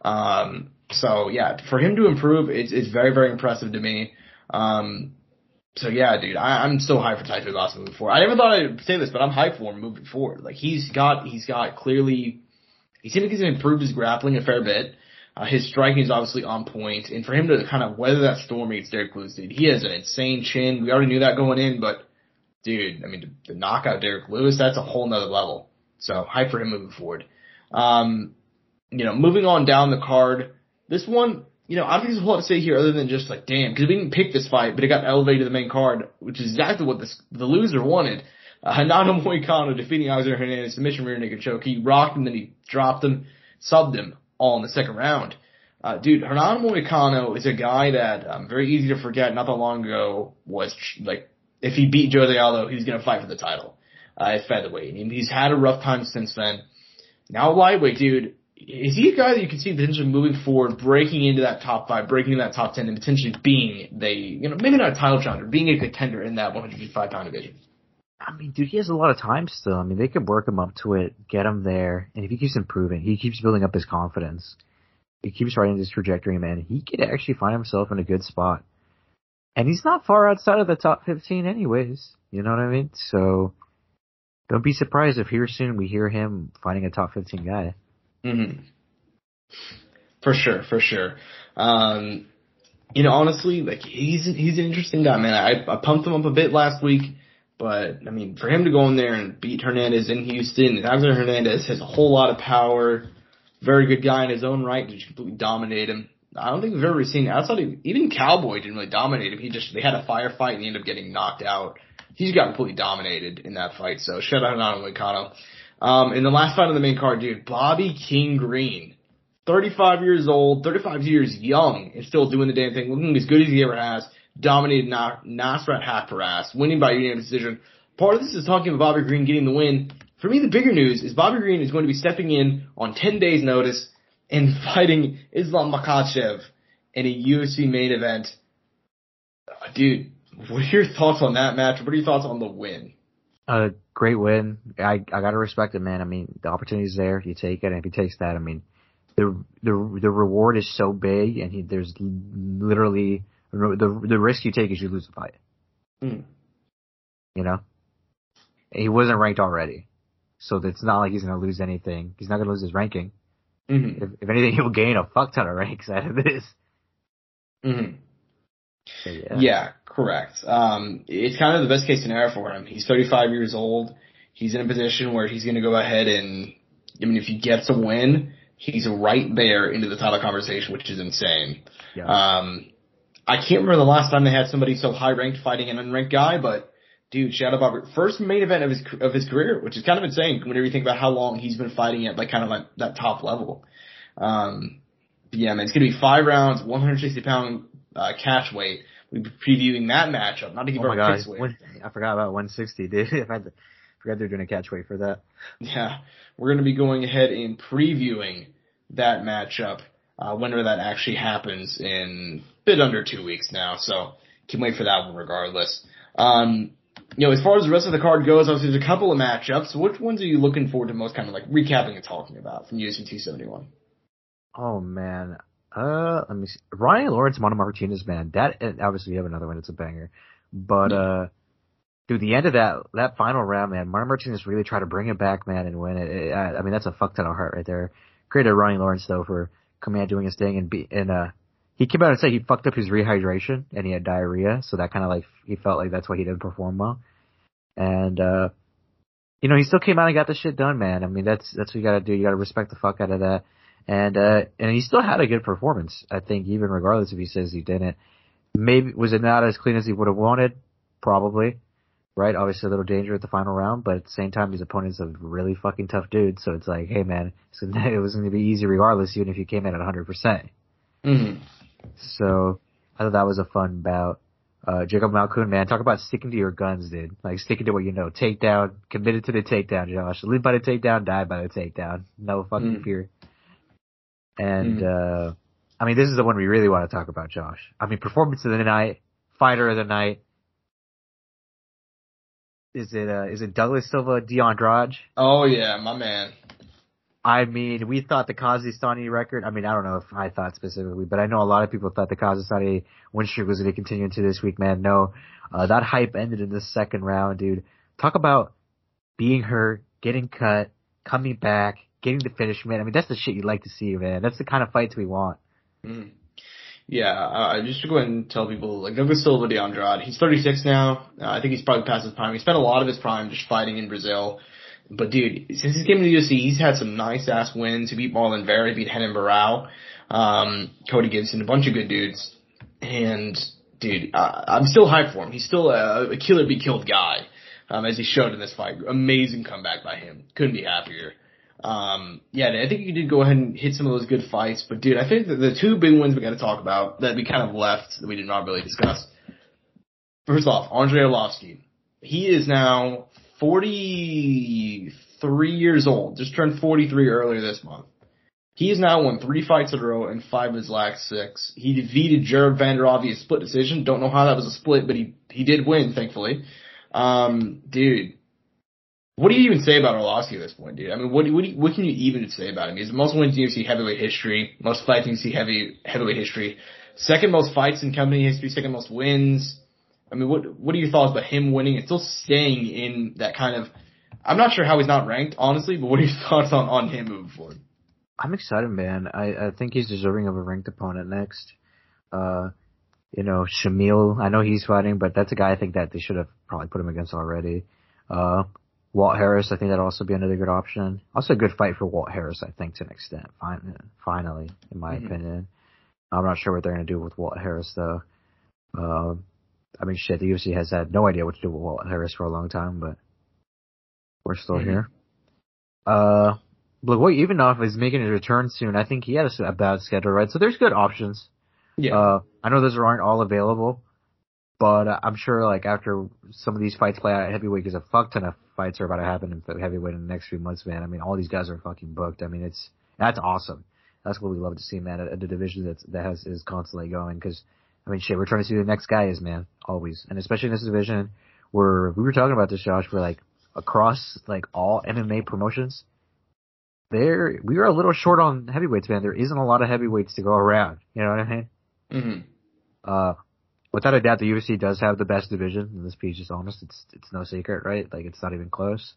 Um, so yeah, for him to improve, it's, it's very, very impressive to me. Um, So yeah, dude, I, I'm so hyped for Tai Tuivasa moving forward. I never thought I'd say this, but I'm hyped for him moving forward. Like, he's got, he's got clearly, he seems like he's improved his grappling a fair bit. Uh, his striking is obviously on point, and for him to kind of weather that storm against Derrick Lewis, dude, he has an insane chin. We already knew that going in, but dude, I mean, to, to knock out Derrick Lewis, that's a whole nother level. So hyped for him moving forward. Um, you know, moving on down the card, this one, you know, I don't think there's a whole lot to say here other than just like, damn, because we didn't pick this fight, but it got elevated to the main card, which is exactly what this, the loser wanted. Uh, Hanano Moicano defeating Alexander Hernandez, submission rear naked choke. He rocked him, then he dropped him, subbed him all in the second round. Uh, dude, Hanano Moicano is a guy that um, very easy to forget. Not that long ago was like, if he beat Jose Aldo, he was going to fight for the title uh, at featherweight. And he's had a rough time since then. Now lightweight, dude. Is he a guy that you can see potentially moving forward, breaking into that top five, breaking into that top ten, and potentially being they, you know, maybe not a title challenger, being a contender in that one fifty-five pound division? I mean, dude, he has a lot of time still. I mean, they could work him up to it, get him there, and if he keeps improving, he keeps building up his confidence, he keeps riding his trajectory, man, he could actually find himself in a good spot. And he's not far outside of the top fifteen anyways, you know what I mean? So don't be surprised if here soon we hear him fighting a top fifteen guy. Mm-hmm. For sure, for sure. Um, you know, honestly, like he's he's an interesting guy, man. I, I pumped him up a bit last week, but I mean, for him to go in there and beat Hernandez in Houston, and Alexander Hernandez has a whole lot of power, very good guy in his own right, to completely dominate him. I don't think we've ever seen outside of, even Cowboy didn't really dominate him. He just they had a firefight and he ended up getting knocked out. He's got completely dominated in that fight. So shout out to Nakano. Um, in the last fight on the main card, dude, Bobby King Green, thirty-five years old, thirty-five years young, and still doing the damn thing, looking as good as he ever has, dominated Na- Nasrat Haqparast, winning by unanimous decision. Part of this is talking about Bobby Green getting the win. For me, the bigger news is Bobby Green is going to be stepping in on ten days' notice and fighting Islam Makhachev in a U F C main event. Uh, dude, what are your thoughts on that match? What are your thoughts on the win? A great win. I, I gotta respect it, man. I mean, the opportunity's there. You take it, and if he takes that, I mean, the the the reward is so big, and he, there's literally the the risk you take is you lose the fight. Mm. You know, he wasn't ranked already, so it's not like he's gonna lose anything. He's not gonna lose his ranking. Mm-hmm. If, if anything, he'll gain a fuck ton of ranks out of this. Mm-hmm. So, yeah. yeah, correct. Um, it's kind of the best case scenario for him. He's thirty-five years old. He's in a position where he's going to go ahead and, I mean, if he gets a win, he's right there into the title conversation, which is insane. Yeah. Um, I can't remember the last time they had somebody so high ranked fighting an unranked guy, but dude, shout out Bobby. First main event of his of his career, which is kind of insane whenever you think about how long he's been fighting at like kind of like that top level. Um, yeah, man, it's going to be five rounds, one hundred sixty pound. Uh, catch weight. We'll be previewing that matchup. Not to give oh our God. Picks weight. I forgot about one sixty, dude. I forgot they're doing a catch weight for that. Yeah. We're going to be going ahead and previewing that matchup uh, whenever that actually happens in a bit under two weeks now. So can wait for that one regardless. Um, you know, as far as the rest of the card goes, obviously there's a couple of matchups. Which ones are you looking forward to most kind of like recapping and talking about from U F C two seventy-one? Oh, man. Uh, let me see. Ronnie Lawrence, Mono Martinez, man. That, obviously, you have another one. It's a banger. But, uh, dude, the end of that, that final round, man, Mono Martinez really tried to bring it back, man, and win it. it I, I mean, that's a fuck ton of heart right there. Credit to Ronnie Lawrence, though, for coming out doing his thing and be, and, uh, he came out and said he fucked up his rehydration and he had diarrhea. So that kind of like, he felt like that's why he didn't perform well. And, uh, you know, he still came out and got the shit done, man. I mean, that's, that's what you gotta do. You gotta respect the fuck out of that. And, uh, and he still had a good performance, I think, even regardless if he says he didn't. Maybe, was it not as clean as he would have wanted? Probably. right? Obviously a little danger at the final round, but at the same time, his opponent's a really fucking tough dude. So it's like, hey, man, so it was going to be easy regardless, even if you came in at one hundred percent. Mm-hmm. So I thought that was a fun bout. Uh, Jacob Malkoon, man, talk about sticking to your guns, dude. Like, sticking to what you know. Takedown, committed to the takedown, Josh. Live by the takedown, die by the takedown. No fucking mm. fear. And, mm. uh, I mean, this is the one we really want to talk about, Josh. I mean, performance of the night, fighter of the night. Is it, uh, is it Douglas Silva D'Andrade? Oh, yeah, my man. I mean, we thought the Kazakhstani record, I mean, I don't know if I thought specifically, but I know a lot of people thought the Kazakhstani win streak was going to continue into this week, man. No, uh, that hype ended in the second round, dude. Talk about being hurt, getting cut, coming back, getting the finish, man. I mean, that's the shit you'd like to see, man. That's the kind of fights we want. Mm. Yeah, uh, just to go ahead and tell people, like, Douglas Silva D'Andrade, he's thirty-six now. Uh, I think he's probably past his prime. He spent a lot of his prime just fighting in Brazil. But, dude, since he's came to the U F C, he's had some nice-ass wins. He beat Marlon Vera, he beat Henan Barrow, um, Cody Gibson, a bunch of good dudes. And, dude, uh, I'm still hyped for him. He's still a, a killer-be-killed guy, um, as he showed in this fight. Amazing comeback by him. Couldn't be happier. Um, yeah, I think you did go ahead and hit some of those good fights. But, dude, I think that the two big ones we got to talk about that we kind of left that we did not really discuss. First off, Andrei Arlovski. He is now forty-three years old, just turned forty-three earlier this month. He has now won three fights in a row and five of his last six. He defeated Jared Vanderhoff via split decision. Don't know how that was a split, but he, he did win, thankfully. Um, dude, what do you even say about Arlovski at this point, dude? I mean, what do, what, do, what can you even say about him? He's the most wins in U F C heavyweight history, most fights in U F C heavy, heavyweight history, second most fights in company history, second most wins. I mean, what what are your thoughts about him winning and still staying in that kind of – I'm not sure how he's not ranked, honestly, but what are your thoughts on, on him moving forward? I'm excited, man. I, I think he's deserving of a ranked opponent next. Uh, you know, Shamil, I know he's fighting, but that's a guy I think that they should have probably put him against already. Uh, Walt Harris, I think that would also be another good option. Also a good fight for Walt Harris, I think, to an extent, finally, in my mm-hmm. opinion. I'm not sure what they're going to do with Walt Harris, though. Um. Uh, I mean, shit, the U F C has had no idea what to do with Walt Harris for a long time, but we're still mm-hmm. here. Uh, Blagoy Ivanov is making his return soon. I think he had a, a bad schedule, right? So there's good options. Yeah. Uh, I know those aren't all available, but uh, I'm sure, like, after some of these fights play out at heavyweight, because a fuck ton of fights are about to happen in heavyweight in the next few months, man. I mean, all these guys are fucking booked. I mean, it's that's awesome. That's what we love to see, man, at, at the division that's, that has is constantly going, because I mean, shit, we're trying to see who the next guy is, man, always. And especially in this division where we were talking about this, Josh, where, like, across, like, all M M A promotions, there we are a little short on heavyweights, man. There isn't a lot of heavyweights to go around. You know what I mean? Mm-hmm. Uh, without a doubt, the U F C does have the best division. And this piece is honest. It's it's no secret, right? Like, it's not even close.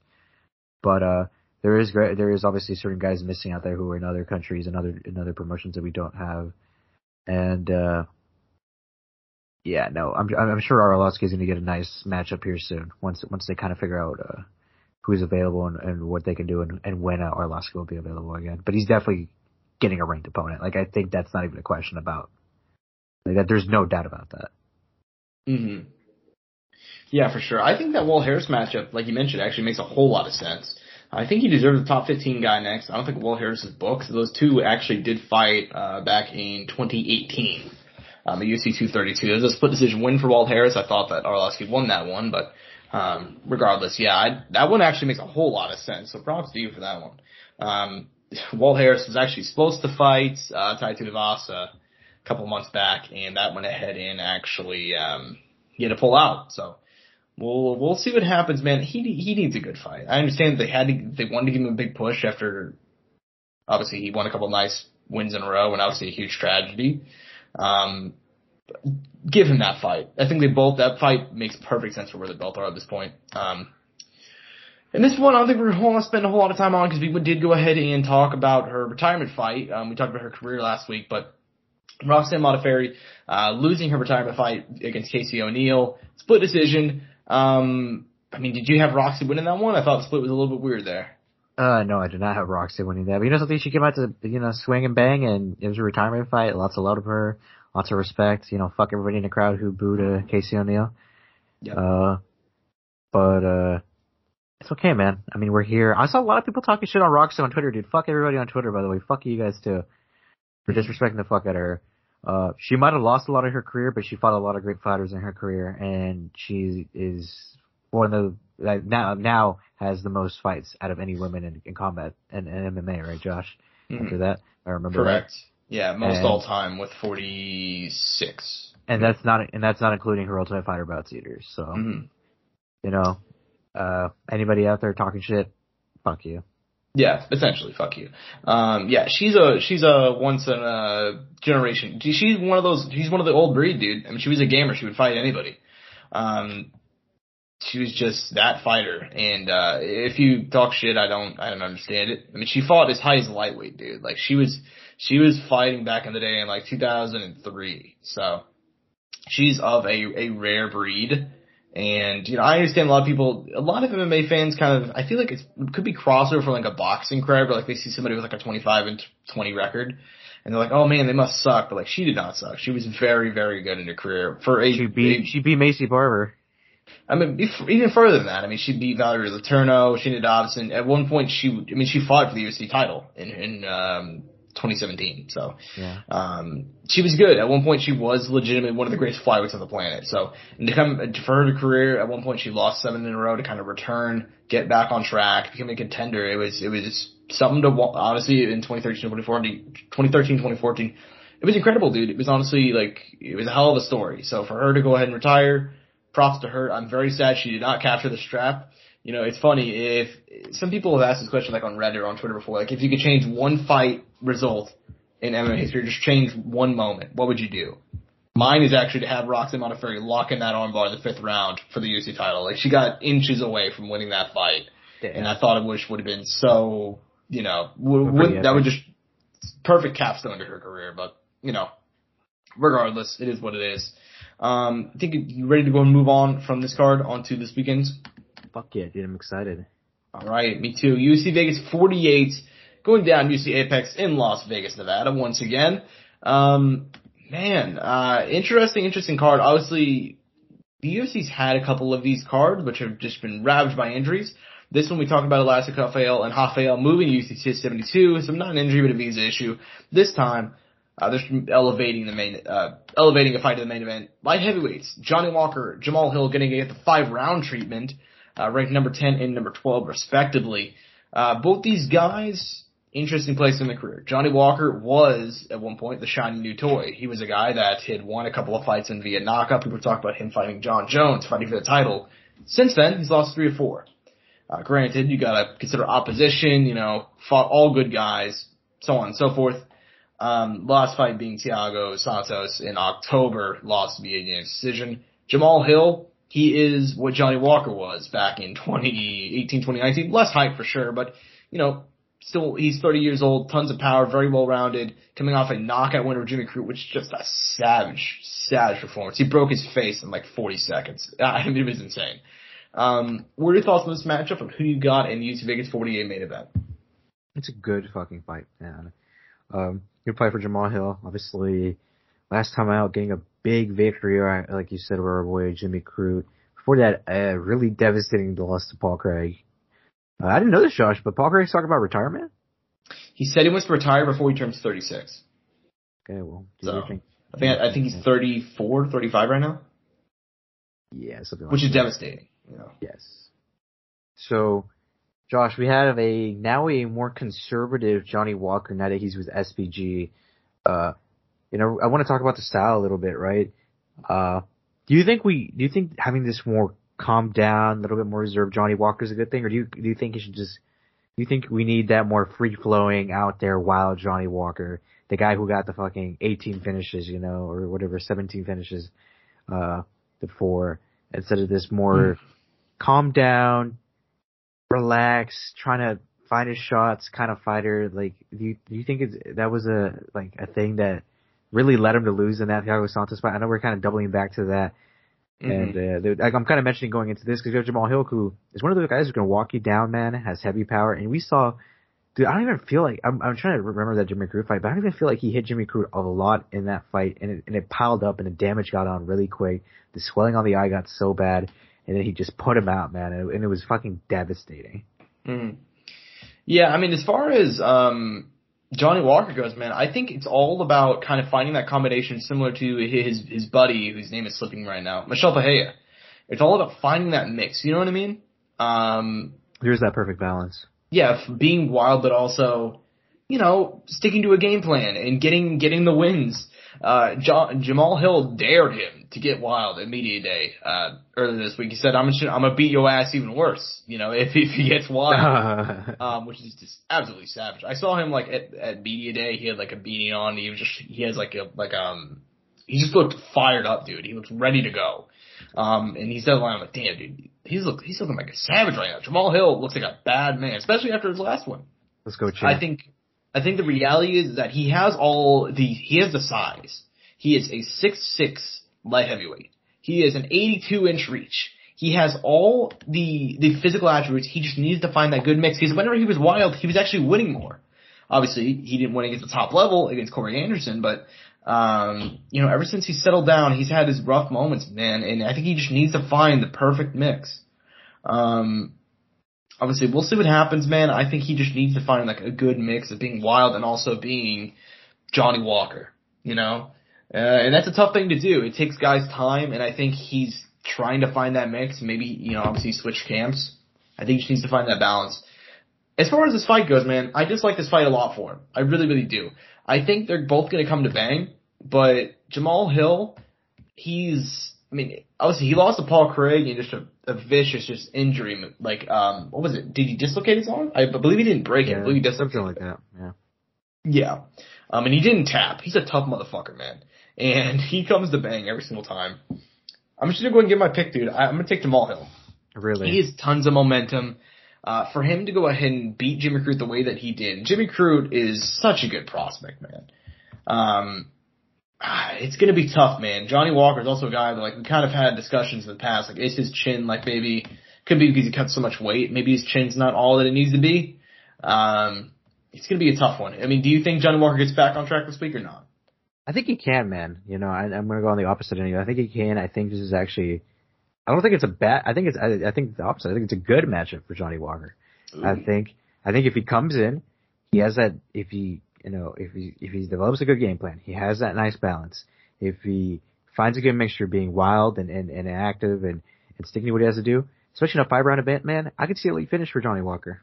But uh, there is great, there is obviously certain guys missing out there who are in other countries and other, in other promotions that we don't have. And, uh... Yeah, no, I'm I'm sure Arlovski is going to get a nice matchup here soon. Once once they kind of figure out uh, who's available and, and what they can do and, and when uh, Arlovski will be available again. But he's definitely getting a ranked opponent. Like, I think that's not even a question about. Like, that, there's no doubt about that. Mm-hmm. Yeah, for sure. I think that Walt Harris matchup, like you mentioned, actually makes a whole lot of sense. I think he deserves the top fifteen guy next. I don't think Walt Harris is booked. So those two actually did fight uh, back in twenty eighteen. Um, at U F C two thirty-two. It was a split decision win for Walt Harris. I thought that Arlovski won that one, but um, regardless, yeah, I, that one actually makes a whole lot of sense, so props to you for that one. Um, Walt Harris was actually supposed to fight uh, Tai Tuivasa a couple months back, and that went ahead and actually um, he had to pull out, so we'll we'll see what happens, man. He he needs a good fight. I understand they had to, they wanted to give him a big push after, obviously, he won a couple of nice wins in a row, and obviously a huge tragedy. Um, give him that fight. I think they both, that fight makes perfect sense for where they both are at this point. Um, and this one, I don't think we're going to spend a whole lot of time on because we did go ahead and talk about her retirement fight. Um, we talked about her career last week, but Roxanne Modafferi, uh, losing her retirement fight against Casey O'Neill, split decision. Um, I mean, did you have Roxy winning that one? I thought the split was a little bit weird there. Uh, no, I did not have Roxy winning that. But you know something? She came out to, you know, swing and bang, and it was a retirement fight. Lots of love of her. Lots of respect. You know, fuck everybody in the crowd who booed uh, Casey O'Neill. Yep. Uh, But uh it's okay, man. I mean, we're here. I saw a lot of people talking shit on Roxanne on Twitter, dude. Fuck everybody on Twitter, by the way. Fuck you guys, too, for disrespecting the fuck out of her. Uh, she might have lost a lot of her career, but she fought a lot of great fighters in her career, and she is one of the, like, now, now has the most fights out of any women in, in combat and in M M A, right, Josh? Mm-hmm. After that, I remember. Correct. That. Yeah, most and, all time with forty-six. And that's not, and that's not including her Ultimate Fighter bouts either. So, mm-hmm. you know. Uh, anybody out there talking shit, fuck you. Yeah, essentially, fuck you. Um, yeah, she's a she's a once in a generation. She's one of those. She's one of the old breed, dude. I mean, she was a gamer. She would fight anybody. Um, she was just that fighter. And uh, if you talk shit, I don't I don't understand it. I mean, she fought as high as lightweight, dude. Like she was she was fighting back in the day in like two thousand three. So she's of a a rare breed. And, you know, I understand a lot of people, a lot of M M A fans kind of, I feel like it's, it could be crossover for like a boxing crowd, but like they see somebody with like a twenty-five and twenty record and they're like, oh man, they must suck. But like she did not suck. She was very, very good in her career for a, she beat, a, she beat Macy Barber. I mean, even further than that, I mean, she beat Valerie Letourneau, Sheena Dobson. At one point she, I mean, she fought for the U F C title in, in, um, twenty seventeen. So, yeah. um, she was good. At one point, she was legitimately one of the greatest flyweights on the planet. So, and to come for her career, at one point she lost seven in a row to kind of return, get back on track, become a contender. It was, it was something to honestly in twenty thirteen, twenty fourteen, twenty thirteen, twenty fourteen. It was incredible, dude. It was honestly like, it was a hell of a story. So for her to go ahead and retire, props to her. I'm very sad she did not capture the strap. You know, it's funny if some people have asked this question like on Reddit or on Twitter before, like if you could change one fight result in M M A history, just change one moment, what would you do? Mine is actually to have Roxanne Modafferi lock in that armbar in the fifth round for the U F C title. Like she got inches away from winning that fight. Damn. And I thought it wish would have been so, you know, would, that would just perfect capstone to her career. But, you know, regardless, it is what it is. Um, I think you ready to go and move on from this card onto this weekend's. Fuck yeah, dude, I'm excited. All right, me too. U F C Vegas forty-eight, going down U F C Apex in Las Vegas, Nevada, once again. Um, man, uh, interesting, interesting card. Obviously, the U F C's had a couple of these cards, which have just been ravaged by injuries. This one we talked about Alessio Rafael and Rafael moving to U F C two seventy-two, so not an injury, but a visa issue. This time, uh, they're elevating the main, uh, elevating a fight to the main event. Light heavyweights, Johnny Walker, Jamal Hill going to get the five-round treatment. Uh, ranked number ten and number twelve, respectively. Uh, both these guys, interesting place in the career. Johnny Walker was, at one point, the shiny new toy. He was a guy that had won a couple of fights in via knockout. People talked about him fighting John Jones, fighting for the title. Since then, he's lost three or four. Uh, granted, you gotta consider opposition, you know, fought all good guys, so on and so forth. Um, last fight being Thiago Santos in October, lost via unanimous decision. Jamal Hill, he is what Johnny Walker was back in twenty eighteen, twenty nineteen. Less hype for sure, but, you know, still, he's thirty years old, tons of power, very well-rounded, coming off a knockout winner of Jimmy Crute, which is just a savage, savage performance. He broke his face in like forty seconds. I mean, it was insane. Um, what are your thoughts on this matchup and who you got in U F C Vegas forty-eight main event? It's a good fucking fight, man. Um, good fight for Jamal Hill, obviously. Last time out, getting a big victory, like you said, over our boy Jimmy Crute. Before that, a really devastating loss to Paul Craig. Uh, I didn't know this, Josh, but Paul Craig's talking about retirement? He said he wants to retire before he turns thirty-six. Okay, well. Do so, you think? I think I think he's thirty-four, thirty-five right now. Yeah, something like Which that. Which is devastating. You know. Yes. So, Josh, we have a now a more conservative Johnny Walker now that he's with S P G. Uh You know, I want to talk about the style a little bit, right? Uh, do you think we, do you think having this more calm down, a little bit more reserved Johnny Walker is a good thing, or do you, do you think he should just, do you think we need that more free flowing out there wild Johnny Walker, the guy who got the fucking eighteen finishes, you know, or whatever, seventeen finishes, uh, before, instead of this more mm. calm down, relax, trying to find his shots kind of fighter? Like, do you, do you think it's, that was a, like, a thing that really led him to lose in that Thiago Santos fight? I know we're kind of doubling back to that. Mm-hmm. And uh, I'm kind of mentioning going into this because you have Jamal Hill, who is one of those guys who's going to walk you down, man, has heavy power. And we saw, dude, I don't even feel like, I'm, I'm trying to remember that Jimmy Crute fight, but I don't even feel like he hit Jimmy Crute a lot in that fight. And it, and it piled up and the damage got on really quick. The swelling on the eye got so bad. and then he just put him out, man, and it, and it was fucking devastating. Mm. Yeah, I mean, as far as um, Johnny Walker goes, man, I think it's all about kind of finding that combination similar to his his buddy, whose name is slipping right now, Michel Paella. It's all about finding that mix, you know what I mean? Um, There's that perfect balance. Yeah, being wild, but also, you know, sticking to a game plan and getting getting the wins. Uh, John, Jamal Hill dared him to get wild at media day uh, earlier this week. He said, "I'm gonna, I'm gonna beat your ass even worse, you know, if if he gets wild," um, which is just absolutely savage. I saw him like at, at media day. He had like a beanie on. He was just he has like a like um he just looked fired up, dude. He looked ready to go. Um, and he said, "I'm like, damn, dude, he's look he's looking like a savage right now." Jamal Hill looks like a bad man, especially after his last one. Let's go, Chad. I think. I think the reality is that he has all the, he has the size. He is a six foot six light heavyweight. He is an eighty-two inch reach. He has all the, the physical attributes. He just needs to find that good mix. Because whenever he was wild, he was actually winning more. Obviously, he didn't win against the top level against Corey Anderson, but, um, you know, ever since he settled down, he's had his rough moments, man. And I think he just needs to find the perfect mix. Um, Obviously, we'll see what happens, man. I think he just needs to find, like, a good mix of being wild and also being Johnny Walker, you know? Uh, and that's a tough thing to do. It takes guys time, and I think he's trying to find that mix. Maybe, you know, obviously switch camps. I think he just needs to find that balance. As far as this fight goes, man, I dislike this fight a lot for him. I really, really do. I think they're both going to come to bang, but Jamal Hill, he's... I mean, obviously, he lost to Paul Craig in just a, a vicious just injury. Like, um, what was it? Did he dislocate his arm? I believe he didn't break it. Yeah, I believe he dislocated something like that, yeah. Yeah. Um, and he didn't tap. He's a tough motherfucker, man. And he comes to bang every single time. I'm just going to go ahead and give my pick, dude. I, I'm going to take Jamal Hill. Really? He has tons of momentum. Uh, for him to go ahead and beat Jimmy Crute the way that he did. Jimmy Crute is such a good prospect, man. Um... It's gonna be tough, man. Johnny Walker's also a guy that, like, we kind of had discussions in the past. Like, is his chin, like, maybe, could be because he cut so much weight. Maybe his chin's not all that it needs to be. Um, it's gonna be a tough one. I mean, do you think Johnny Walker gets back on track this week or not? I think he can, man. You know, I, I'm gonna go on the opposite end. I think he can. I think this is actually, I don't think it's a bad, I think it's, I, I think the opposite. I think it's a good matchup for Johnny Walker. Ooh. I think, I think if he comes in, he has that, if he, You know, if he if he develops a good game plan, he has that nice balance. If he finds a good mixture of being wild and, and, and active and, and sticking to what he has to do, especially in a five round event, man, I could see a late finish for Johnny Walker.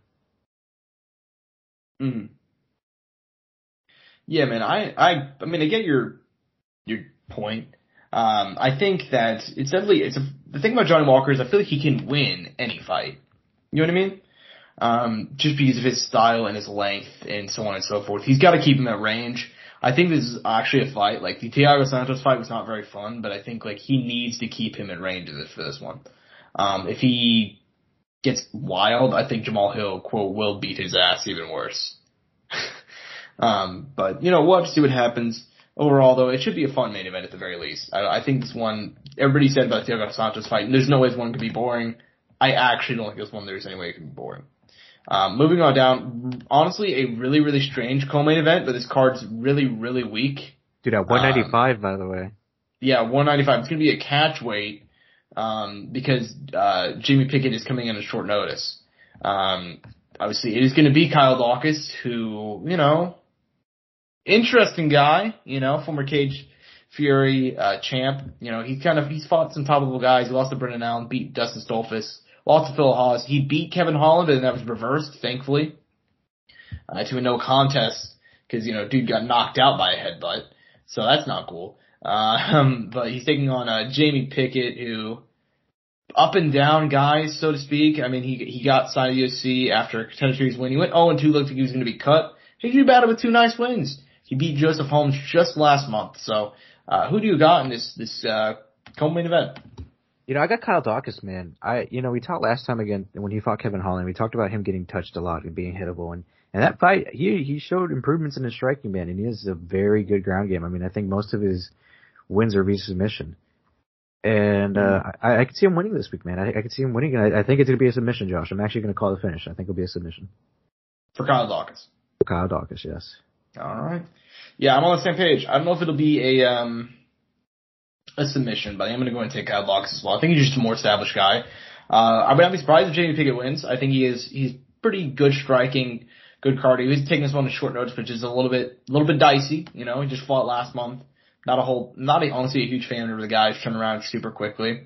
Mm. Yeah, man, I, I I mean I get your your point. Um, I think that it's definitely it's a, the thing about Johnny Walker is I feel like he can win any fight. You know what I mean? Um, just because of his style and his length and so on and so forth. He's got to keep him at range. I think this is actually a fight. Like, the Thiago Santos fight was not very fun, but I think, like, he needs to keep him at range for this one. Um, if he gets wild, I think Jamal Hill, quote, will beat his ass even worse. um, but, you know, we'll have to see what happens. Overall, though, it should be a fun main event at the very least. I, I think this one, everybody said about the Thiago Santos fight, and there's no way this one could be boring. I actually don't think this one there's any way it could be boring. Um, moving on down, honestly, a really, really strange co-main event, but this card's really, really weak. Dude, at one ninety-five, um, by the way. Yeah, one ninety-five. It's going to be a catch weight, um, because, uh, Jamie Pickett is coming in at short notice. Um, obviously, it is going to be Kyle Daukaus, who, you know, interesting guy, you know, former Cage Fury, uh, champ. You know, he's kind of, he's fought some top level guys. He lost to Brendan Allen, beat Dustin Stolfus. Lost to Phil Haas. He beat Kevin Holland, and that was reversed, thankfully, uh, to a no contest because, you know, dude got knocked out by a headbutt. So that's not cool. Uh, um, but he's taking on uh, Jamie Pickett, who up and down guys, so to speak. I mean, he he got signed to the U F C after a Contender Series win. He went oh and two, looked like he was going to be cut. He did battle with two nice wins. He beat Joseph Holmes just last month. So uh, who do you got in this, this uh, co-main event? You know, I got Kyle Daukaus, man. I, you know, we talked last time again when he fought Kevin Holland. We talked about him getting touched a lot and being hittable, and, and that fight, he he showed improvements in his striking, man. And he has a very good ground game. I mean, I think most of his wins are via submission, and uh, I, I could see him winning this week, man. I, I could see him winning, and I, I think it's gonna be a submission, Josh. I'm actually gonna call the finish. I think it'll be a submission for Kyle Daukaus. Kyle Daukaus, yes. All right. Yeah, I'm on the same page. I don't know if it'll be a um. a submission, but I am going to go and take Kyle Daukaus as well. I think he's just a more established guy. Uh, I would not be surprised if Jamie Pickett wins. I think he is, he's pretty good striking, good cardio. He's taking this one to short notice, which is a little bit, a little bit dicey. You know, he just fought last month. Not a whole, not a, honestly a huge fan of the guy who's turning around super quickly.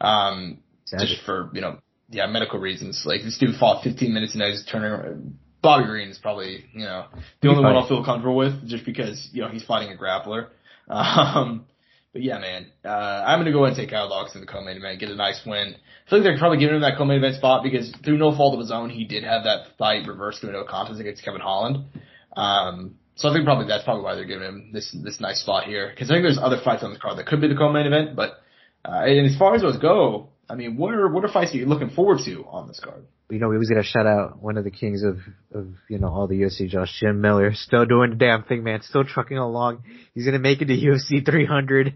Um, exactly. Just for, you know, yeah, medical reasons. Like, this dude fought fifteen minutes and now he's turning. Bobby Green is probably, you know, the only one I'll feel comfortable with just because, you know, he's fighting a grappler. Um, But yeah, man, uh, I'm going to go ahead and take Kyle Daukaus in the co-main event, get a nice win. I feel like they're probably giving him that co-main event spot because through no fault of his own, he did have that fight reversed to a no contest against Kevin Holland. Um, so I think probably that's probably why they're giving him this, this nice spot here. Cause I think there's other fights on the card that could be the co-main event, but, uh, and as far as those go, I mean, what are, what are fights that you're looking forward to on this card? You know, we always gotta shout out one of the kings of, of, you know, all the U F C Josh, Jim Miller. Still doing the damn thing, man. Still trucking along. He's gonna make it to U F C three hundred.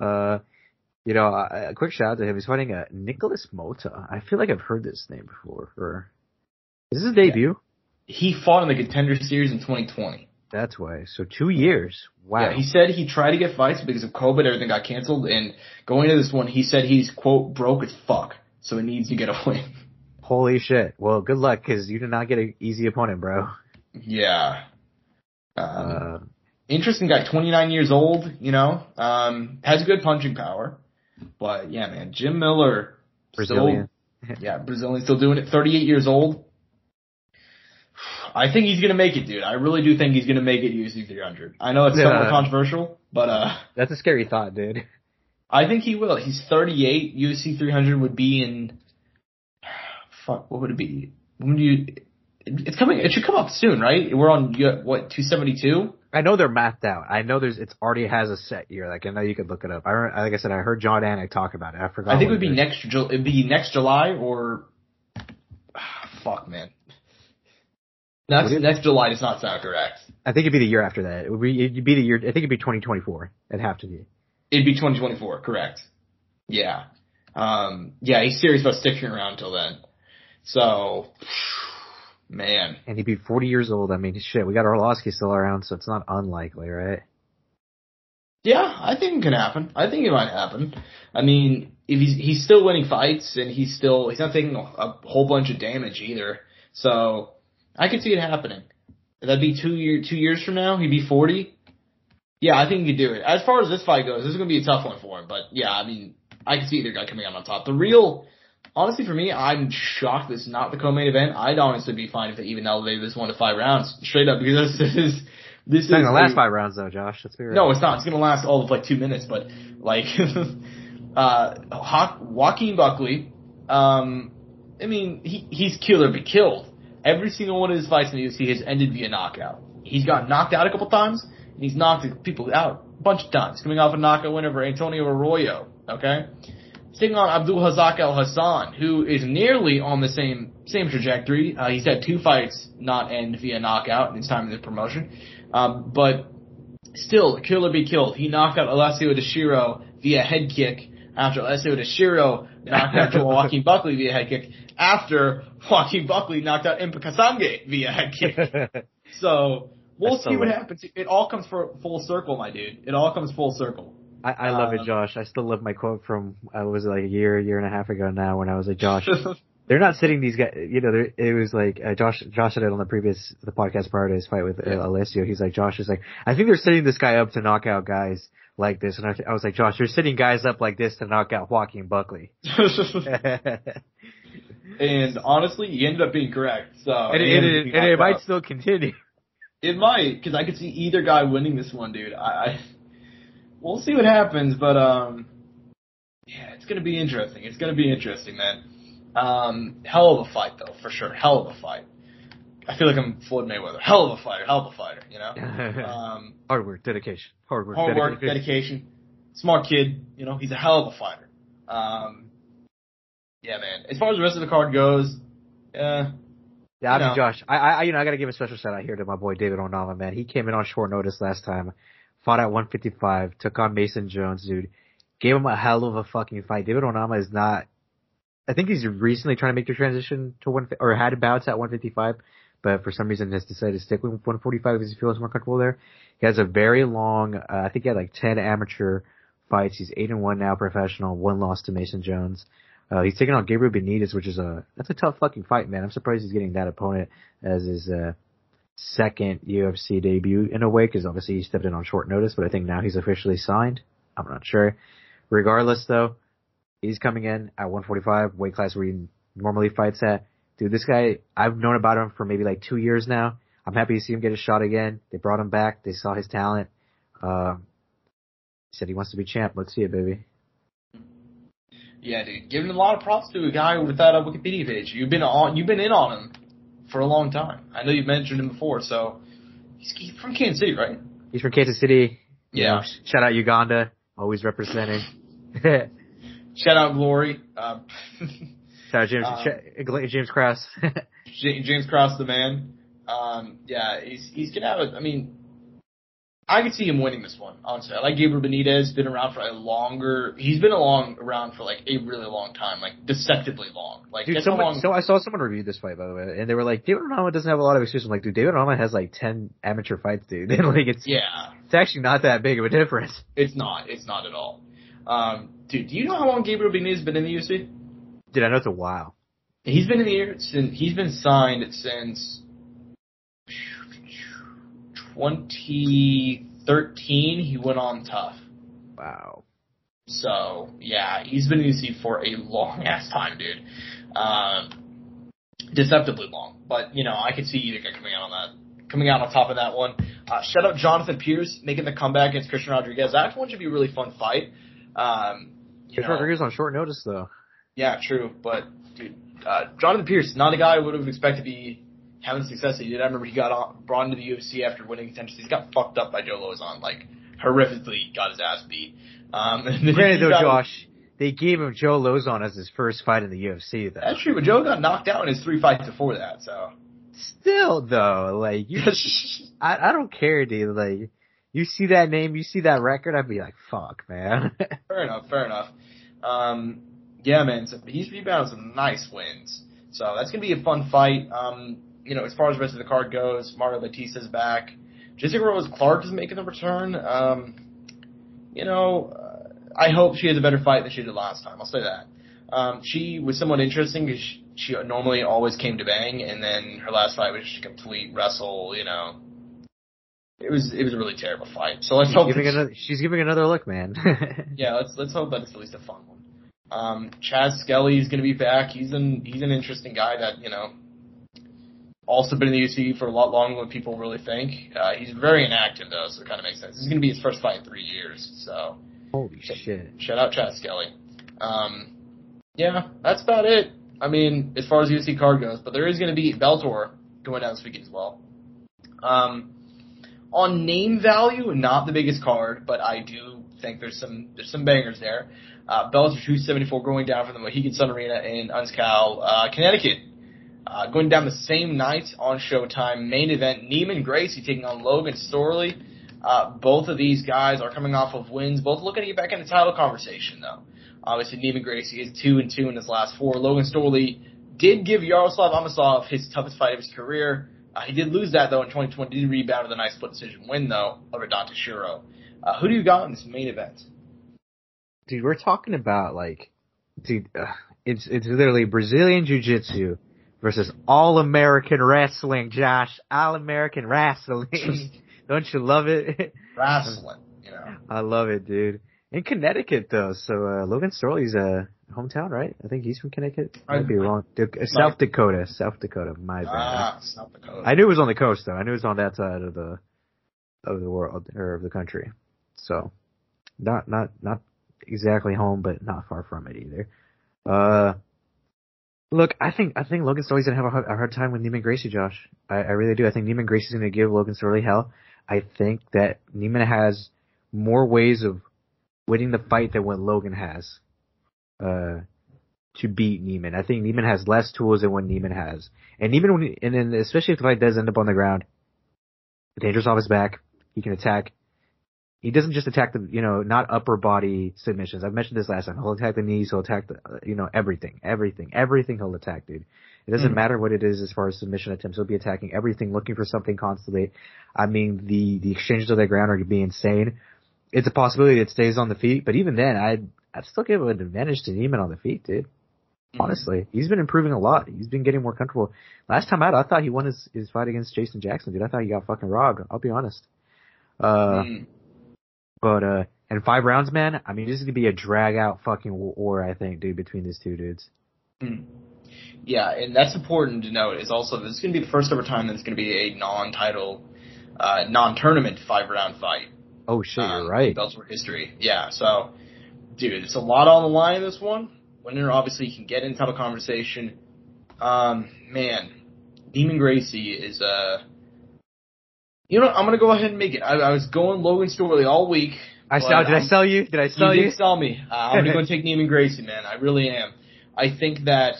Uh, you know, a, a quick shout out to him. He's fighting a uh, Nicholas Mota. I feel like I've heard this name before. Or, is this his debut? Yeah. He fought in the Contender Series in twenty twenty. That's why. So two years. Wow. Yeah, he said he tried to get fights because of COVID, everything got canceled, and going into this one, he said he's, quote, broke as fuck, so he needs to get a win. Holy shit. Well, good luck, because you did not get an easy opponent, bro. Yeah. Um, uh, interesting guy, twenty-nine years old, you know, um, has good punching power, but yeah, man, Jim Miller. Brazilian. Still, yeah, Brazilian, still doing it, thirty-eight years old. I think he's gonna make it, dude. I really do think he's gonna make it U F C three hundred. I know it's yeah. somewhat controversial, but uh, that's a scary thought, dude. I think he will. He's thirty-eight. U F C three hundred would be in. Fuck, what would it be? When do you? It's coming. It should come up soon, right? We're on what two seventy-two. I know they're mapped out. I know there's. It's already has a set year. Like I know you could look it up. I remember, like I said, I heard John Anik talk about it. I forgot. I think it would be next. It'd be next July or. Fuck, man. Next, next July does not sound correct. I think it'd be the year after that. It would be, it'd be the year. I think it'd be twenty twenty-four. It'd have to be. It'd be twenty twenty-four, correct. Yeah. Um, yeah, he's serious about sticking around until then. So, man. And he'd be forty years old. I mean, shit, we got Arlovski still around, so it's not unlikely, right? Yeah, I think it can happen. I think it might happen. I mean, if he's, he's still winning fights and he's still, he's not taking a, a whole bunch of damage either. So, I could see it happening. That'd be two year, two years from now. He'd be forty. Yeah, I think he could do it. As far as this fight goes, this is going to be a tough one for him. But, yeah, I mean, I could see either guy coming out on top. The real – honestly, for me, I'm shocked this is not the co-main event. I'd honestly be fine if they even elevated this one to five rounds straight up because this is – this it's not going to last five rounds, though, Josh. Let's be real. No, it's not. It's going to last all of, like, two minutes. But, like, uh, Ho- Joaquin Buckley, um, I mean, he he's kill or be killed. Every single one of his fights in the U F C has ended via knockout. He's got knocked out a couple times, and he's knocked people out a bunch of times. Coming off a knockout win over Antonio Arroyo, okay? Sitting on Abdul Razak Al Hassan, who is nearly on the same same trajectory. Uh, he's had two fights not end via knockout in his time in the promotion. Um, but still, kill or be killed. He knocked out Alessio De Shiro via head kick after Alessio De Shiro knocked out Joaquin Buckley via head kick. After Joaquin Buckley knocked out Impa Kasange via head kick. So we'll That's see so what lame. happens. It all comes for full circle, my dude. It all comes full circle. I, I love um, it, Josh. I still love my quote from, I was like a year, year and a half ago now when I was like, Josh, they're not sitting these guys, you know, it was like, uh, Josh, Josh said it on the previous, the podcast prior to his fight with uh, yeah. Alessio. He's like, Josh is like, I think they're setting this guy up to knock out guys like this. And I, th- I was like, Josh, you're sitting guys up like this to knock out Joaquin Buckley. And honestly, you ended up being correct. So and it, and it, and it might still continue. It might, because I could see either guy winning this one, dude. I, I we'll see what happens, but um, yeah, it's gonna be interesting. It's gonna be interesting, man. Um, hell of a fight, though, for sure. Hell of a fight. I feel like I'm Floyd Mayweather. Hell of a fighter. Hell of a fighter. You know. Um, hard work, dedication. Hard work, hard work, dedication. dedication. Smart kid. You know, he's a hell of a fighter. Um. Yeah, man. As far as the rest of the card goes, uh, yeah, I mean, know. Josh, I, I, you know, I gotta give a special shout out here to my boy David Onama, man. He came in on short notice last time, fought at one fifty-five, took on Mason Jones, dude, gave him a hell of a fucking fight. David Onama is not, I think he's recently trying to make the transition to one, or had bouts at one fifty-five, but for some reason has decided to stick with one forty-five because he feels more comfortable there. He has a very long, uh, I think he had like ten amateur fights. He's eight and one now, professional. One loss to Mason Jones. Uh, he's taking on Gabriel Benitez, which is a that's a tough fucking fight, man. I'm surprised he's getting that opponent as his uh, second U F C debut in a way, because obviously he stepped in on short notice, but I think now he's officially signed. I'm not sure. Regardless, though, he's coming in at one forty-five, weight class where he normally fights at. Dude, this guy, I've known about him for maybe like two years now. I'm happy to see him get a shot again. They brought him back. They saw his talent. Uh, he said he wants to be champ. Let's see it, baby. Yeah, dude. Giving a lot of props to a guy with that uh, Wikipedia page. You've been on, you've been in on him for a long time. I know you mentioned him before. So he's, he's from Kansas City, right? He's from Kansas City. Yeah. You know, shout out Uganda. Always representing. Shout out Glory. Um, shout out James um, James Cross. James Cross, the man. Um, yeah, he's he's gonna have. A, I mean, I could see him winning this one. Honestly, I like Gabriel Benitez. Been around for a longer. He's been along around for like a really long time, like deceptively long. Like dude, someone, long, so I saw someone review this fight by the way, and they were like, David Onama doesn't have a lot of excuses. I'm like, dude, David Onama has like ten amateur fights, dude. And like it's yeah, it's actually not that big of a difference. It's not. It's not at all. Um, dude, do you know how long Gabriel Benitez has been in the U F C? Dude, I know it's a while. He's been in the year since he's been signed since. twenty thirteen, he went on tough. Wow. So, yeah, he's been in U F C for a long-ass time, dude. Uh, deceptively long. But, you know, I could see either guy coming out on that, coming out on top of that one. Uh, shout out Jonathan Pierce making the comeback against Christian Rodriguez. That one should be a really fun fight. Um, Christian Rodriguez on short notice, though. Yeah, true. But, dude, uh, Jonathan Pierce, not a guy I would have expected to be having success that he did. I remember he got on, brought into the U F C after winning contention. He got fucked up by Joe Lozon, like, horrifically got his ass beat. Um, Granted, though, Josh, they gave him Joe Lozon as his first fight in the U F C, though. That's true, but Joe got knocked out in his three fights before that, so. Still, though, like, you, I, I don't care, dude. Like, you see that name, you see that record, I'd be like, fuck, man. Fair enough, fair enough. Um, yeah, man, so he's rebounded some nice wins. So that's going to be a fun fight. Um, You know, as far as the rest of the card goes, Mario Batista's back. Jessica Rose Clark is making the return. Um, you know, uh, I hope she has a better fight than she did last time. I'll say that. Um, she was somewhat interesting because she, she normally always came to bang, and then her last fight was just a complete wrestle. You know, it was it was a really terrible fight. So let's she's hope giving another, she's giving another look, man. Yeah, let's let's hope that it's at least a fun one. Um, Chaz Skelly is going to be back. He's an he's an interesting guy that you know. Also been in the U F C for a lot longer than people really think. Uh, he's very inactive, though, so it kind of makes sense. This is going to be his first fight in three years, so. Holy sh- shit. Shout out Chad Skelly. Um, yeah, that's about it. I mean, as far as U F C card goes, but there is going to be Bellator going down this weekend as well. Um, on name value, not the biggest card, but I do think there's some there's some bangers there. Uh, Bellator two seventy-four going down from the Mohegan Sun Arena in Unscow, uh, Connecticut. Uh, going down the same night on Showtime, main event, Neiman Gracie taking on Logan Storley. Uh, both of these guys are coming off of wins. Both looking to get back in the title conversation, though. Obviously, Neiman Gracie is two and two in his last four. Logan Storley did give Yaroslav Amosov his toughest fight of his career. Uh, he did lose that, though, in twenty twenty. He did rebound with a nice split decision win, though, over Don Shiro. Uh, who do you got in this main event? Dude, we're talking about, like, dude, uh, it's, it's literally Brazilian Jiu-Jitsu versus all-American wrestling, Josh. All-American wrestling. Don't you love it? Wrestling, you know. I love it, dude. In Connecticut, though. So uh, Logan Storley's uh, hometown, right? I think he's from Connecticut. I'd be wrong. D- South Dakota. South Dakota. My bad. Ah, South Dakota. I knew it was on the coast, though. I knew it was on that side of the of the world or of the country. So not not not exactly home, but not far from it either. Uh. Look, I think I think Logan Storley's gonna have a hard, a hard time with Neiman Gracie, Josh. I, I really do. I think Neiman Gracie's gonna give Logan Storley hell. I think that Neiman has more ways of winning the fight than what Logan has uh, to beat Neiman. I think Neiman has less tools than what Neiman has, and Neiman, when he, and then especially if the fight does end up on the ground, dangerous off his back, he can attack. He doesn't just attack the, you know, not upper body submissions. I mentioned this last time. He'll attack the knees. He'll attack, the, you know, everything, everything, everything he'll attack, dude. It doesn't mm-hmm. matter what it is as far as submission attempts. He'll be attacking everything, looking for something constantly. I mean, the, the exchanges on the ground are going to be insane. it's a possibility it stays on the feet, but even then, I'd, I'd still give an advantage to Neiman on the feet, dude. Honestly, he's been improving a lot. He's been getting more comfortable. Last time out, I thought he won his, his fight against Jason Jackson, dude. I thought he got fucking robbed. I'll be honest. Uh, mm. But, uh, and five rounds, man, I mean, this is going to be a drag-out fucking war, I think, dude, between these two dudes. Mm. Yeah, and that's important to note is also this is going to be the first ever time that it's going to be a non-title, uh, non-tournament five-round fight. Oh, shit, um, you're right. Bellator history. Yeah, so, dude, it's a lot on the line in this one. Winner, obviously, you can get into a conversation. Um, man, Demon Gracie is, uh, you know, I'm going to go ahead and make it. I, I was going Logan Storley all week. I sell, did I'm, I sell you? Did I sell you? You did sell me. Uh, I'm going to go take Demon Gracie, man. I really am. I think that,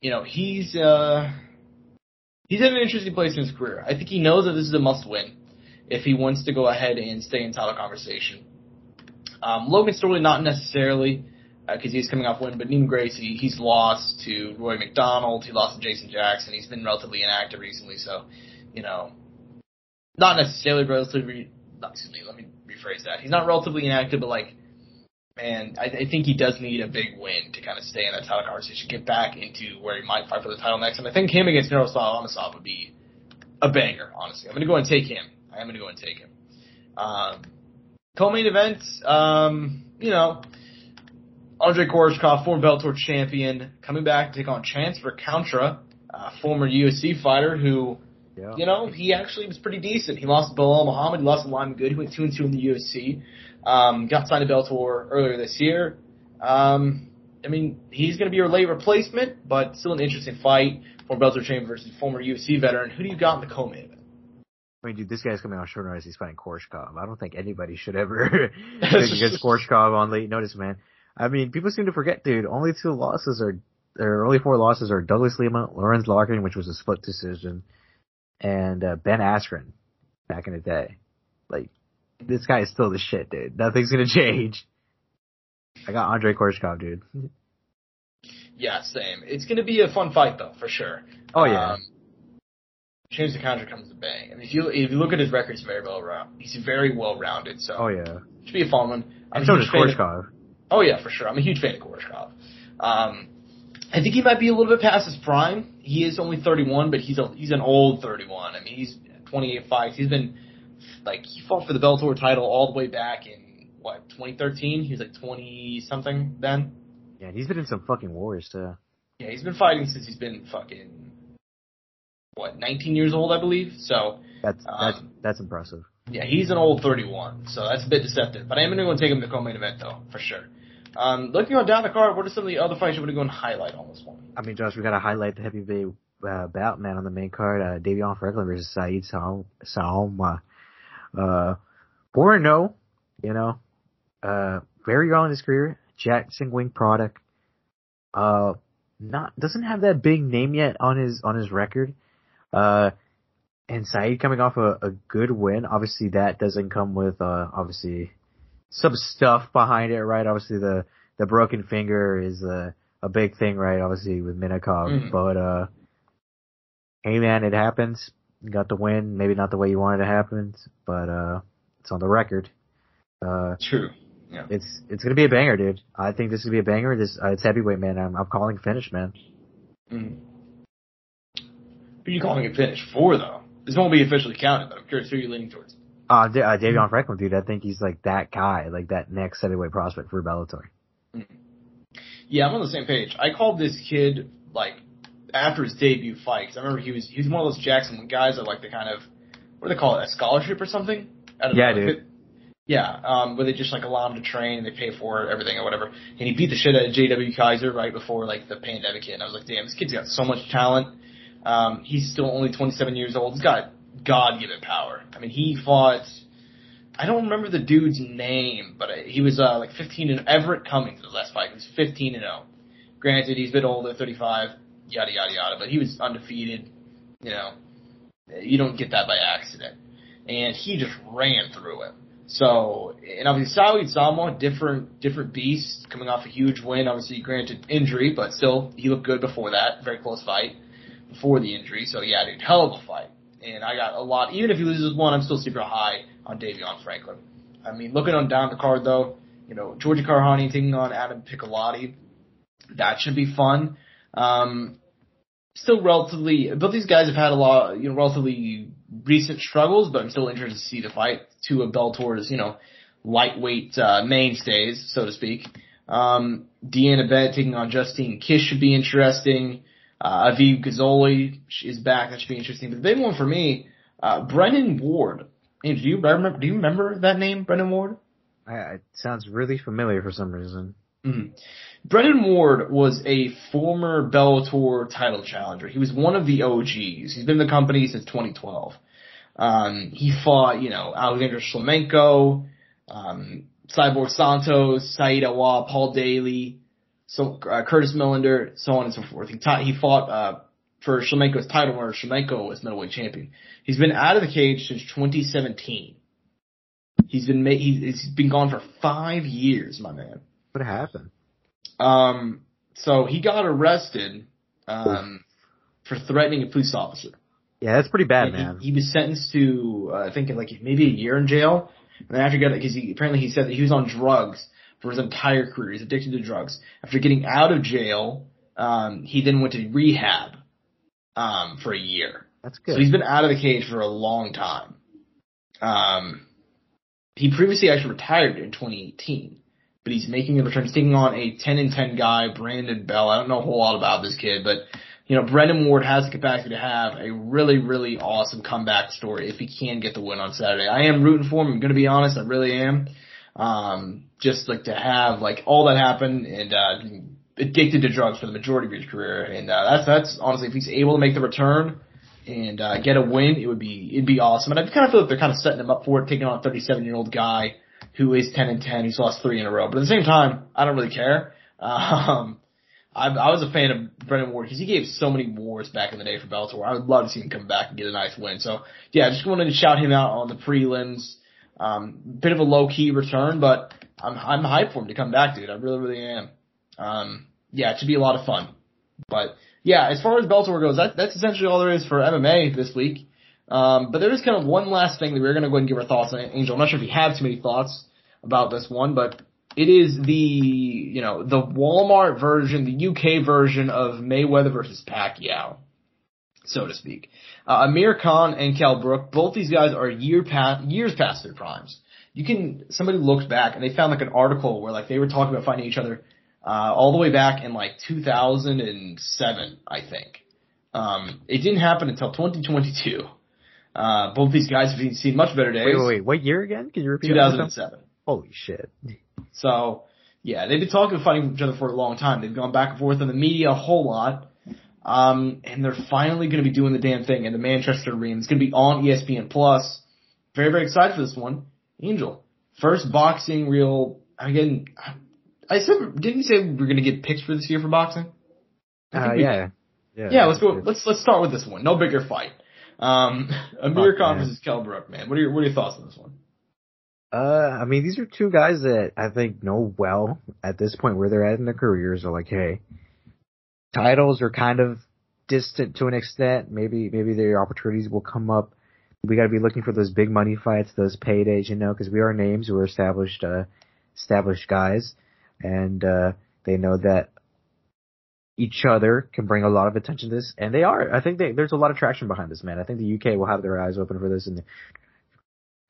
you know, he's, uh, he's in an interesting place in his career. I think he knows that this is a must win if he wants to go ahead and stay in title conversation. Um, Logan Storley, not necessarily. Because uh, he's coming off win, but Neiman Gracie, he's lost to Roy McDonald, he lost to Jason Jackson, he's been relatively inactive recently, so, you know, not necessarily relatively, not, excuse me, let me rephrase that, he's not relatively inactive, but, like, man, I, I think he does need a big win to kind of stay in that title conversation, get back into where he might fight for the title next, and I think him against Miroslav Amosov would be a banger, honestly. I'm going to go and take him. I am going to go and take him. Um, co-main event, um, you know, Andrei Koroshkov, former Bellator champion, coming back to take on Chancellor Contra, uh, former U F C fighter who, yeah. you know, he actually was pretty decent. He lost to Bilal Muhammad, he lost to Lime Good, he went two and two two and two in the U F C, um, got signed to Bellator earlier this year. Um, I mean, he's going to be your late replacement, but still an interesting fight, former Bellator champion versus former U F C veteran. Who do you got in the co-main event? I mean, dude, this guy's coming on short notice, he's fighting Koroshkov. I don't think anybody should ever pick against Koroshkov on late notice, man. I mean, people seem to forget, dude, only two losses are, or only four losses are Douglas Lima, Lorenz Larkin, which was a split decision, and uh, Ben Askren back in the day. Like, this guy is still the shit, dude. Nothing's gonna change. I got Andrei Koroshkov, dude. Yeah, same. It's gonna be a fun fight, though, for sure. Oh, yeah. Um, James DeContra comes to bang. I mean, if you if you look at his record, he's very well, he's very well-rounded, so. Oh, yeah. Should be a fun one. I'm and so does Koroshkov. Oh, yeah, for sure. I'm a huge fan of Koroshkov. Um, I think he might be a little bit past his prime. He is only thirty-one, but he's a, he's an old thirty-one. I mean, he's twenty-eight fights. He's been, like, he fought for the Bellator title all the way back in, what, twenty thirteen? He was, like, twenty-something then. Yeah, he's been in some fucking wars, too. Yeah, he's been fighting since he's been fucking, what, nineteen years old, I believe? So That's, that's, um, that's impressive. Yeah, he's an old thirty-one, so that's a bit deceptive. But I am going to go and take him to the co-main event, though, for sure. Um, looking on down the card, what are some of the other fights you want to go and highlight on this one? I mean, Josh, we got to highlight the heavyweight uh, bout, man, on the main card. Uh, Davion Franklin versus Saeed Saoma. Uh, four and no, you know, uh, very early in his career. Jackson Wing product. Uh, not doesn't have that big name yet on his on his record. Uh. And Saeed coming off a, a good win. Obviously, that doesn't come with, uh, obviously, some stuff behind it, right? Obviously, the, the broken finger is a, a big thing, right? Obviously, with Minakov. Mm-hmm. But, uh, hey, man, it happens. You got the win. Maybe not the way you wanted it to happen, but, uh, it's on the record. Uh, True. Yeah. It's, it's going to be a banger, dude. I think this is going to be a banger. This, uh, it's heavyweight, man. I'm, I'm calling finish, man. Mm. Who are you calling it finish for, though? This won't be officially counted, but I'm curious who you're leaning towards. Uh, D- uh Davion Franklin, dude. I think he's like that guy, like that next heavyweight prospect for Bellator. Yeah, I'm on the same page. I called this kid like after his debut fight because I remember he was he was one of those Jackson guys that like the kind of what do they call it, a scholarship or something? I don't yeah, know. dude. Yeah, um, where they just like allow him to train and they pay for everything or whatever. And he beat the shit out of J W Kaiser right before like the pandemic hit. And I was like, damn, this kid's got so much talent. Um, he's still only twenty-seven years old. He's got God-given power. I mean, he fought, I don't remember the dude's name, but he was, uh, like fifteen and Everett Cummings in his last fight. He was fifteen and oh. Granted, he's a bit older, thirty-five, yada, yada, yada, but he was undefeated. You know, you don't get that by accident. And he just ran through it. So, and obviously, Saeed Saoma, different, different beast, coming off a huge win. Obviously, granted, injury, but still, he looked good before that. Very close fight. Before the injury, so yeah, dude, hell of a fight. And I got a lot, even if he loses one, I'm still super high on Davion Franklin. I mean, looking on down the card, though, you know, Georgie Karhani taking on Adam Piccolotti. That should be fun. Um, still relatively, both these guys have had a lot, you know, relatively recent struggles, but I'm still interested to see the fight. Two of Bellator's, you know, lightweight uh, mainstays, so to speak. Um, Deanna Bennett taking on Justine Kish should be interesting. Uh, Aviv Ghazoli is back. That should be interesting. But the big one for me, uh, Brennan Ward. Hey, do you remember, do you remember that name, Brennan Ward? I, it sounds really familiar for some reason. Mm-hmm. Brennan Ward was a former Bellator title challenger. He was one of the O Gs. He's been in the company since twenty twelve. Um, he fought, you know, Alexander Shlemenko, um, Cyborg Santos, Said Awa, Paul Daly, so, uh, Curtis Millender, so on and so forth. He, t- he fought uh, for Shlemenko's title where Shlemenko was middleweight champion. He's been out of the cage since twenty seventeen. He's been ma- he's, he's been gone for five years, my man. What happened? Um, so he got arrested um, for threatening a police officer. Yeah, that's pretty bad, and man. He, he was sentenced to, uh, I think, like maybe a year in jail. And then after he got it, because he, apparently he said that he was on drugs for his entire career. He's addicted to drugs. After getting out of jail, um, he then went to rehab um, for a year. That's good. So he's been out of the cage for a long time. Um, he previously actually retired in twenty eighteen. But he's making a return. He's taking on a ten and ten guy, Brandon Bell. I don't know a whole lot about this kid, but, you know, Brendan Ward has the capacity to have a really, really awesome comeback story if he can get the win on Saturday. I am rooting for him. I'm going to be honest. I really am. Um, just like to have like all that happen and, uh, addicted to drugs for the majority of his career. And, uh, that's, that's honestly, if he's able to make the return and, uh, get a win, it would be, it'd be awesome. And I kind of feel like they're kind of setting him up for it, taking on a thirty-seven year old guy who is ten and ten, who's lost three in a row. But at the same time, I don't really care. Um, I, I was a fan of Brendan Ward because he gave so many wars back in the day for Bellator. I would love to see him come back and get a nice win. So, yeah, I just wanted to shout him out on the prelims. Um, bit of a low-key return, but I'm I'm hyped for him to come back, dude. I really, really am. Um, yeah, it should be a lot of fun. But, yeah, as far as Bellator goes, that, that's essentially all there is for M M A this week. Um, but there is kind of one last thing that we're going to go ahead and give our thoughts on. Angel, I'm not sure if you have too many thoughts about this one, but it is the, you know, the Walmart version, the U K version of Mayweather versus Pacquiao, so to speak. Uh, Amir Khan and Cal Brook, both these guys are year past, years past their primes. You can, somebody looked back and they found like an article where like they were talking about fighting each other, uh, all the way back in like two thousand seven, I think. Um, it didn't happen until twenty twenty-two. Uh, both these guys have seen much better days. Wait, wait, wait. What year again? Can you repeat that? two thousand seven. Holy shit. So, yeah, they've been talking, fighting each other for a long time. They've gone back and forth in the media a whole lot. Um, and they're finally going to be doing the damn thing in the Manchester Arena. It's going to be on E S P N plus. Very, very excited for this one. Angel, first boxing real, again, I said, didn't you say we were going to get picks for this year for boxing? Uh, we, yeah. Yeah, yeah let's go. Let's, let's start with this one. No bigger fight. Um, Amir Khan versus Kell Brook, man. What are your what are your thoughts on this one? Uh, I mean, these are two guys that I think know well at this point where they're at in their careers. Are like, hey, titles are kind of distant to an extent. Maybe maybe their opportunities will come up. We got to be looking for those big money fights, those paydays, you know, because we are names, we're established uh, established guys, and uh, they know that each other can bring a lot of attention to this, and they are. I think they, there's a lot of traction behind this, man. I think the U K will have their eyes open for this, and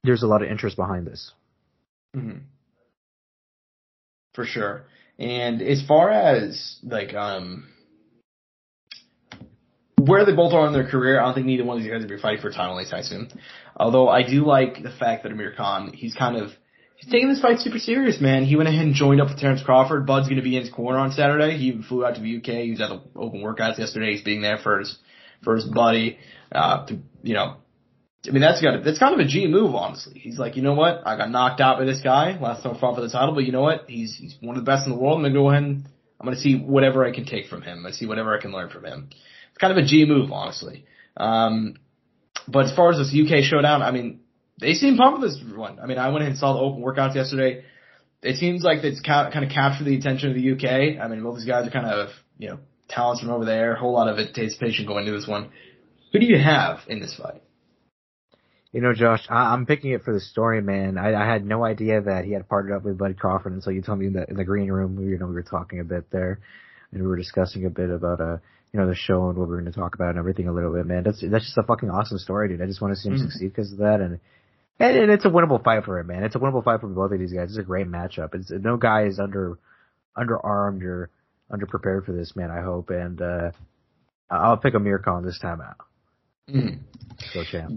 there's a lot of interest behind this. Mm-hmm. For sure. And as far as, like, um, where they both are in their career, I don't think neither one of these guys will be fighting for title anytime soon. Although I do like the fact that Amir Khan, he's kind of he's taking this fight super serious, man. He went ahead and joined up with Terrence Crawford. Bud's going to be in his corner on Saturday. He flew out to the U K. He was at the open workouts yesterday. He's being there for his, for his buddy. Uh, to, you know, I mean, that's got, that's kind of a G move, honestly. He's like, you know what? I got knocked out by this guy last time I fought for the title, but you know what? He's, he's one of the best in the world. I'm going to go ahead and I'm going to see whatever I can take from him. I'm going to see whatever I can learn from him. It's kind of a G move, honestly. Um, but as far as this U K showdown, I mean, they seem pumped with this one. I mean, I went in and saw the open workouts yesterday. It seems like it's ca- kind of captured the attention of the U K. I mean, both these guys are kind of, you know, talents from over there. A whole lot of anticipation going into this one. Who do you have in this fight? You know, Josh, I, I'm picking it for the story, man. I, I had no idea that he had partnered up with Bud Crawford until you told me in the, in the green room. You know, we were talking a bit there, and we were discussing a bit about uh, you know, the show and what we were going to talk about and everything a little bit, man. That's that's just a fucking awesome story, dude. I just want to see him mm-hmm. succeed because of that, and, and and it's a winnable fight for him, man. It's a winnable fight for both of these guys. It's a great matchup. It's no guy is under underarmed or underprepared for this, man. I hope, and uh, I'll pick Amir Khan this time out. Mm. Go champ.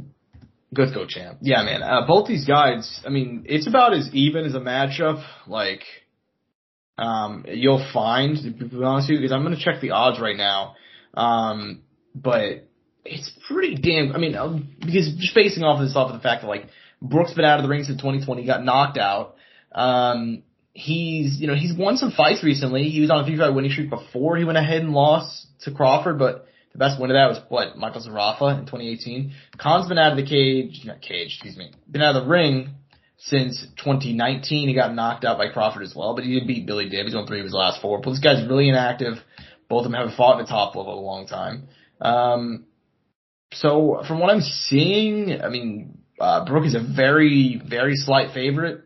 Good go champ. Yeah, man. Uh, both these guys, I mean, it's about as even as a matchup. Like, um, you'll find, to be honest with you, because I'm going to check the odds right now. Um, but it's pretty damn, I mean, uh, because just basing off of this, off of the fact that, like, Brooks been out of the ring since twenty twenty, got knocked out. Um, he's, you know, he's won some fights recently. He was on a three-fight winning streak before he went ahead and lost to Crawford, but the best win of that was, what, Michael Zarafa in twenty eighteen. Khan's been out of the cage, not cage, excuse me, been out of the ring since twenty nineteen. He got knocked out by Crawford as well, but he did beat Billy Dibb. He's on three of his last four. But this guy's really inactive. Both of them haven't fought in the top level in a long time. Um, so from what I'm seeing, I mean, uh, Brooke is a very, very slight favorite.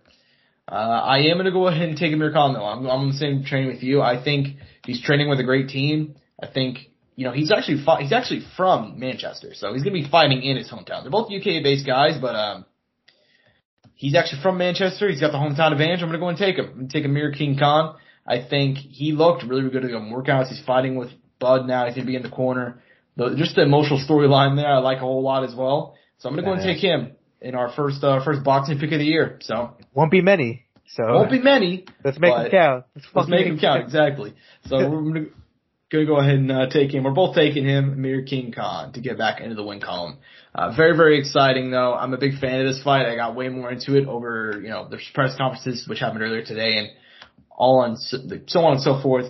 Uh, I am going to go ahead and take Amir Khan, though. I'm, I'm on the same train with you. I think he's training with a great team. I think... You know, he's actually fought, he's actually from Manchester, so he's going to be fighting in his hometown. They're both U K-based guys, but um, he's actually from Manchester. He's got the hometown advantage. I'm going to go and take him. I'm going to take Amir King Khan. I think he looked really, really good at the workouts. He's fighting with Bud now. He's going to be in the corner. The, just the emotional storyline there I like a whole lot as well. So I'm going to go and take him in our first uh, first boxing pick of the year. So won't be many. So won't be many. Let's make him count. Let's, let's make him count, exactly. So we're going to – Going to go ahead and uh, take him. We're both taking him, Amir King Khan, to get back into the win column. Uh, very, very exciting, though. I'm a big fan of this fight. I got way more into it over, you know, the press conferences, which happened earlier today, and all on so, so on and so forth.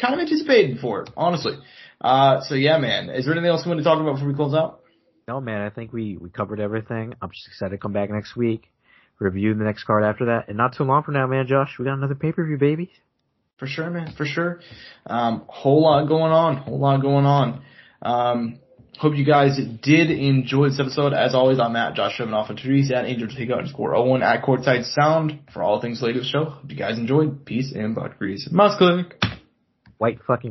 Kind of anticipated for it, honestly. Uh, so, yeah, man. Is there anything else we want to talk about before we close out? No, man. I think we, we covered everything. I'm just excited to come back next week, review the next card after that. And not too long from now, man, Josh, we got another pay-per-view, baby. For sure, man. For sure. Um, whole lot going on. Whole lot going on. Um, hope you guys did enjoy this episode. As always, I'm at Josh Shevanoff and Therese at Angel Takeout underscore Owen at Courtside Sound for all things related to the show. Hope you guys enjoyed. Peace and butt grease. Musklick. White fucking.